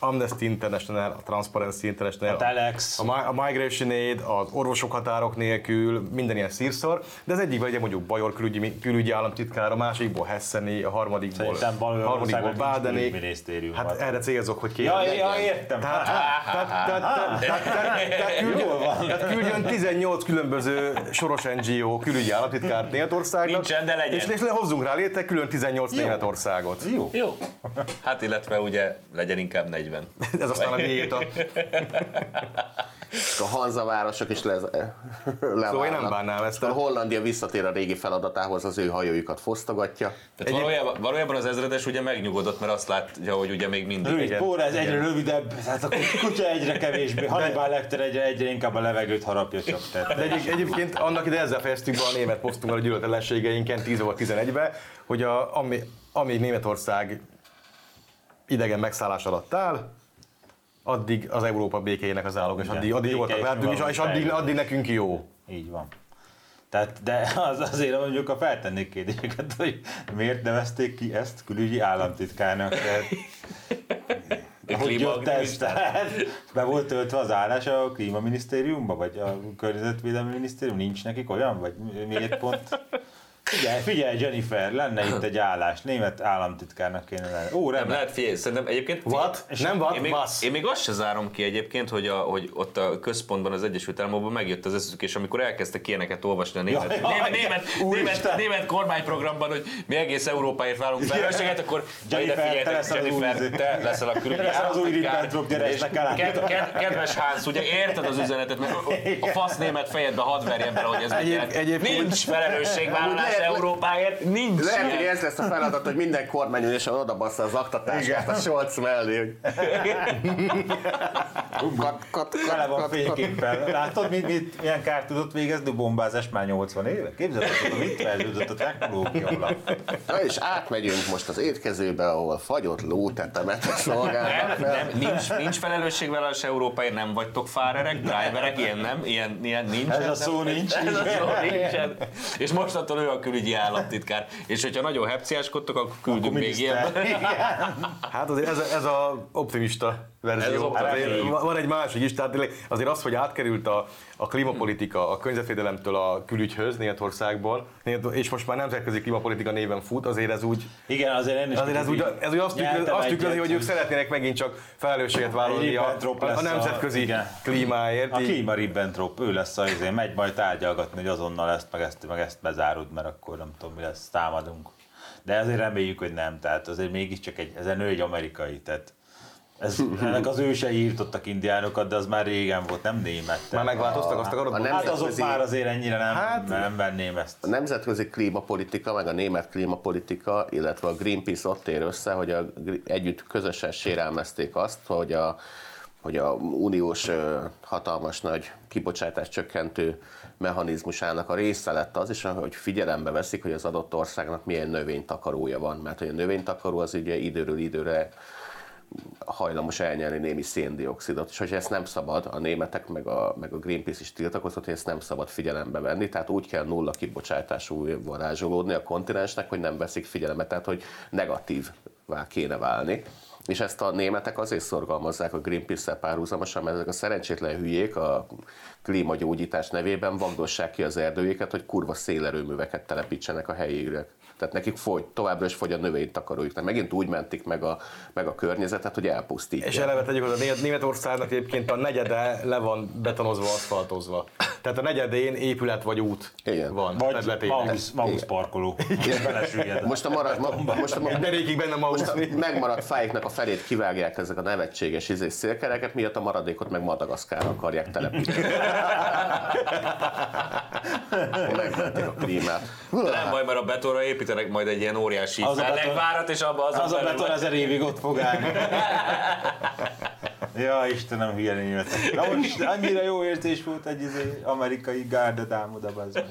Amnesty International, a Transparency International, a, telex. a Migration Aid, az orvosok határok nélkül, minden ilyen szírszor, de az egyikben ugye mondjuk Bajor külügyi, külügyi államtitkár, a másikból Hesseni, a harmadikból Bádeni. Hát erre célzok, hogy kérem. Ja, ja, értem. Tehát küldjön tizennyolc különböző soros en gé ó külügyi államtitkárt Németországnak, és hozzunk rá létre külön tizennyolc Németországot. Jó. Hát illetve ugye legyen inkább negyven. Ez aztán a diéta. A hanzavárosok is lez... leválnak. Szóval én nem bánnám ezt. A Hollandia visszatér a régi feladatához, az ő hajójukat fosztogatja. Tehát Egyéb... valójában, valójában az ezredes ugye megnyugodott, mert azt látja, hogy ugye még mindig... Rövid póra, ez egyre rövidebb, tehát a kutya egyre kevésbé, Hannibal Lecter egyre, egyre inkább a levegőt harapja csak. De egy, egyébként annak ide ezzel fejeztük be a német posztunkkal a gyűlöletellenségeinken tíz vagy tizenegyben, hogy a, ami, ami Németország idegen megszállás alatt áll, addig az Európa békéjének az állók, és addig, addig voltak vertünk, és, és addig, addig nekünk jó. Így van. Tehát, de az, azért mondjuk a feltennék kérdéseket, hogy miért nevezték ki ezt külügyi államtitkárnak? Ahogy jött ez, tehát be volt töltve az állás a klímaminisztériumban, vagy a környezetvédelmi minisztérium, nincs nekik olyan, vagy miért pont? Figyelj, figyelj, Jennifer, lenne itt egy állás, német államtitkárnak kéne lenni. Ó, nem lehet, figyelj, szerintem egyébként... What? És nem what? Én még, én még azt se zárom ki egyébként, hogy, a, hogy ott a központban, az Egyesült Államokban megjött az összük, és amikor elkezdtek ilyeneket olvasni a német, ja, német, német, német, német kormányprogramban, hogy mi egész Európáért válunk felelősséget, akkor Jennifer, te leszel, Jennifer, te leszel a külügyi államtitkár. Ked, ked, kedves Hans, ugye érted az üzenetet, mert a fasz német fejedbe hadd verjen bele, hogy ez egyéb, nincs felelősségvállalás. Európáért nincs. Lehet, hogy ez lesz a feladat, hogy minden kormányülésen odabassza az aktatáskát a Scholz mellé. Vele van fényképpen. Látod, mit, mit, milyen kárt tudott végezni bombázás már nyolcvan éve? Képzeld, hogy mit fejlődött a technológia alap. Na és átmegyünk most az étkezőbe, ahol fagyott lótetemet szolgálnak. Nem, nem, nincs, nincs felelősség vele az európai, nem vagytok fárerek, driverek, ilyen nem, ilyen, ilyen nincs. Ez a szó nincs. Ez a szó nincsen. És mostantól ő a külügyi államtitkár. És hogyha nagyon hepciáskodtok, akkor küldünk még ilyen. Hát azért ez, ez az optimista verzió. Hát van egy másik is, tehát azért az, hogy átkerült a, a klímapolitika a környezetvédelemtől a külügyhöz Németországból, és most már nemzetközi klímapolitika néven fut, azért ez úgy... Igen, azért én is azért ez, úgy, ez úgy azt tükrözi, tükröz, hogy ők szeretnének megint csak felelősséget vállalni a, a, a nemzetközi a, igen, klímáért. A klíma Ribbentrop, ő lesz az, azért megy majd tárgyalgatni, hogy azonnal ezt, meg ezt, meg ezt bezárod, mert akkor nem tudom, mi lesz, támadunk. De azért reméljük, hogy nem, tehát azért mégiscsak egy, ez a nő egy amerikai, tehát ez, ennek az ősei írtottak indiánokat, de az már régen volt, nem német. Már megváltoztak azt akarod? Hát azok már azért ennyire nem, hát, nem venném ezt. A nemzetközi klímapolitika, meg a német klímapolitika, illetve a Greenpeace ott ér össze, hogy a, együtt közösen sérelmezték azt, hogy a hogy a uniós hatalmas nagy kibocsátás csökkentő mechanizmusának a része lett az is, hogy figyelembe veszik, hogy az adott országnak milyen növénytakarója van, mert hogy a növénytakaró az ugye időről időre hajlamos elnyerni némi széndioxidot, és hogy ezt nem szabad, a németek meg a, meg a Greenpeace is tiltakozott, hogy ezt nem szabad figyelembe venni, tehát úgy kell nulla kibocsátású varázsolódni a kontinensnek, hogy nem veszik figyelembe, tehát hogy negatívvá kéne válni. És ezt a németek azért szorgalmazzák a Greenpeace-szel párhuzamosan, mert ezek a szerencsétlen hülyék a klímagyógyítás nevében vagdossák ki az erdőjéket, hogy kurva szélerőműveket telepítsenek a helyére. Tehát nekik fogy, továbbra is fogy a növénytakarójuk. Tehát megint úgy mentik meg a, meg a környezetet, hogy elpusztítják. És eleve tegyük hozzá, hogy a Németországnak egyébként a negyede le van betonozva, aszfaltozva. Tehát a negyedén épület vagy út igen, van. Vagy Maus parkoló. Most a marad, ma, most a marad, most a megmaradt fáiknak a felét kivágják ezek a nevetséges izés szélkereket, miatt a maradékot meg Madagaszkárra akarják telepíteni. Megmentik a klímát. Nem baj, mert a betonra építenek majd egy ilyen óriási fellegvárat, és abban az, az a beton ezer évig ott fog állni. Ja, Istenem, hülye németek. Na most annyira jó érzés volt egy izé, amerikai gárdadám odabazban.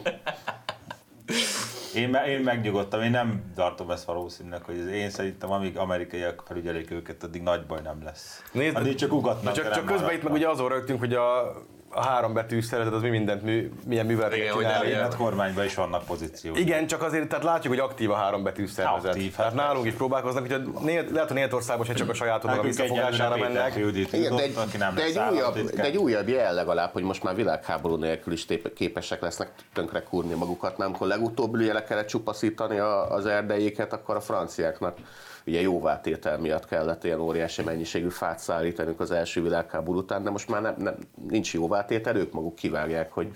Én, én megnyugodtam, én nem tartom ezt valószínűleg, hogy az én szerintem amíg amerikaiak felügyelik őket, addig nagy baj nem lesz. Nézd, addig csak ugatnak. Csak, csak közben itt meg ugye azon rögtünk, hogy a... a három betűs szervezet az mi mindent, mű, milyen művelteket csinálni. Hát kormányban is vannak pozíciók. Igen, csak azért tehát látjuk, hogy aktív a három betűs szervezet. Aktív, hát nálunk persze is próbálkoznak, úgyhogy nél, lehet, hogy Németországban se csak a saját oldalra visszafogására mennek. Igen, de, de, egy újabb, de egy újabb jel legalább, hogy most már világháború nélkül is tép, képesek lesznek tönkre kúrni magukat. Mert amikor legutóbb le kellett csupaszítani a, az erdeiket, akkor a franciáknak ugye jóvátétel miatt kellett ilyen óriási mennyiségű fát szállítanunk az első világháború után, de most már nem, nem, nincs jóvátétel, ők maguk kivágják, hogy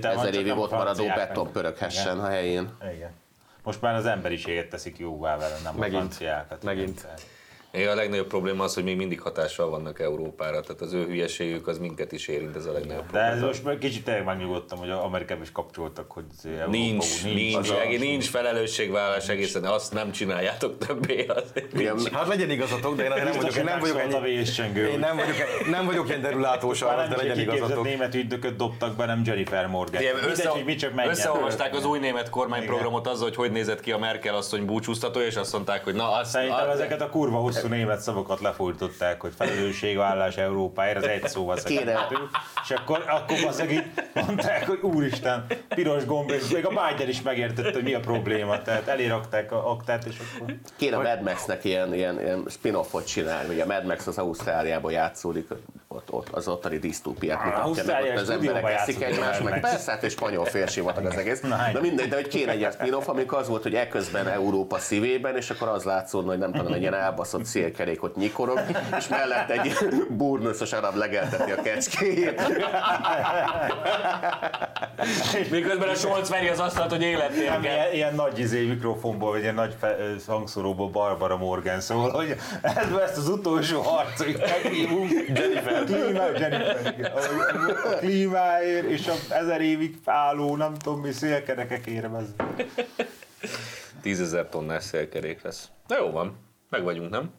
ezer évig ott maradó beton pöröghessen a helyén. Igen. Most már az emberiséget teszik jóvá vele, nem megint, a franciákat. Megint. Igen, a legnagyobb probléma az, hogy még mindig hatással vannak Európára, tehát az ő hülyeségük az minket is érint, ez a legnagyobb probléma. De ez most már kicsit megnyugodtam, hogy Amerikában is kapcsoltak, hogy Európa, nincs, nincs, nincs, az nincs, az nincs felelősségvállalás egészen, azt nem csináljátok többé. Hát legyen igazatok, de én nem vagyok, én nem vagyok egy, én nem vagyok, nem vagyok ilyen derülátós arra, de legyen igazatok. Német ügynököt dobtak be, nem Jennifer Morgan. Összeolvasták az új német kormányprogramot azzal, hogy hogy nézett ki a Merkel asszony búcsúztatója, és azt mondták, hogy na azt ezeket a kurva hosszú német szavakat lefordították, hogy felelősségvállalás Európáért, az egy szóval szegedhető. És akkor, akkor mondták, hogy úristen, piros gomb, és még a Biden is megértett, hogy mi a probléma. Tehát elérakták a aktát, és akkor... Kéne a Mad Max-nek ilyen, ilyen, ilyen spin-offot csinálni, ugye a Mad Max az Ausztráliában játszódik, ott, ott, az ottani disztópiát mutatja meg, ott az emberek eszik egymást, meg persze, hát és spanyol félsivatag az egész. De mindegy, de hogy kéne egy ilyen spin-off, amikor az volt, hogy eközben Európa szívében, és akkor az látszódna, hogy nem tudom, egy ilyen elbaszott szélkerékot nyikorog, és mellett egy burnöszös arab legelteti a kecskéjét. Miközben a Scholz veri az asztalt, hogy életnél kell. Ilyen, ilyen nagy izé mikrofonból, vagy ilyen nagy hangszoróból Barbara Morgan szól, hogy ez ezt az utolsó harcig meghívunk. Jennifer. Klíma, Jennifer. A klímáért és a ezer évig álló, nem tudom mi, szélkerekek érmez. Tízezer tonnás szélkerék lesz. Na jó van, meg vagyunk, nem?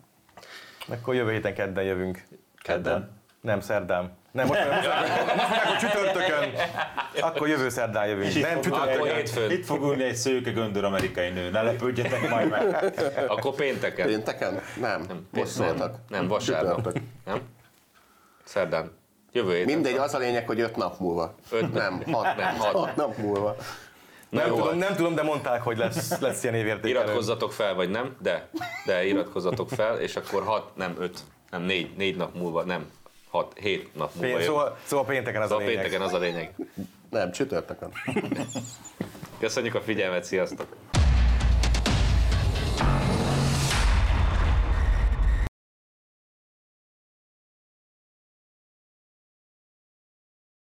Akkor jövő héten kedden jövünk. Kedden? Nem, szerdán. Nem, most nem, mondták, hogy csütörtökön, akkor jövő szerdán jövünk. Itt nem, csütörtökön. Itt fog ülni egy szőke göndör amerikai nő, ne lepődjetek majd meg. Akkor pénteken. Pénteken? Nem, nem. Most szóltak. Nem, vasárnap. Nem? Szerdán. Jövő héten. Mindegy, az a lényeg, hogy öt nap múlva. Öt nem, hat, nem, hat. hat nap múlva. Nem tudom, nem tudom, de mondták, hogy lesz, lesz ilyen évértékelő. Iratkozzatok fel, vagy nem? De. De iratkozzatok fel, és akkor hat, nem öt, nem négy, négy nap múlva, nem. Hat, hét nap múlva. Pén, szóval, szóval pénteken az szóval a lényeg. Pénteken az a lényeg. Nem, csütörtökön. Köszönjük a figyelmet, sziasztok!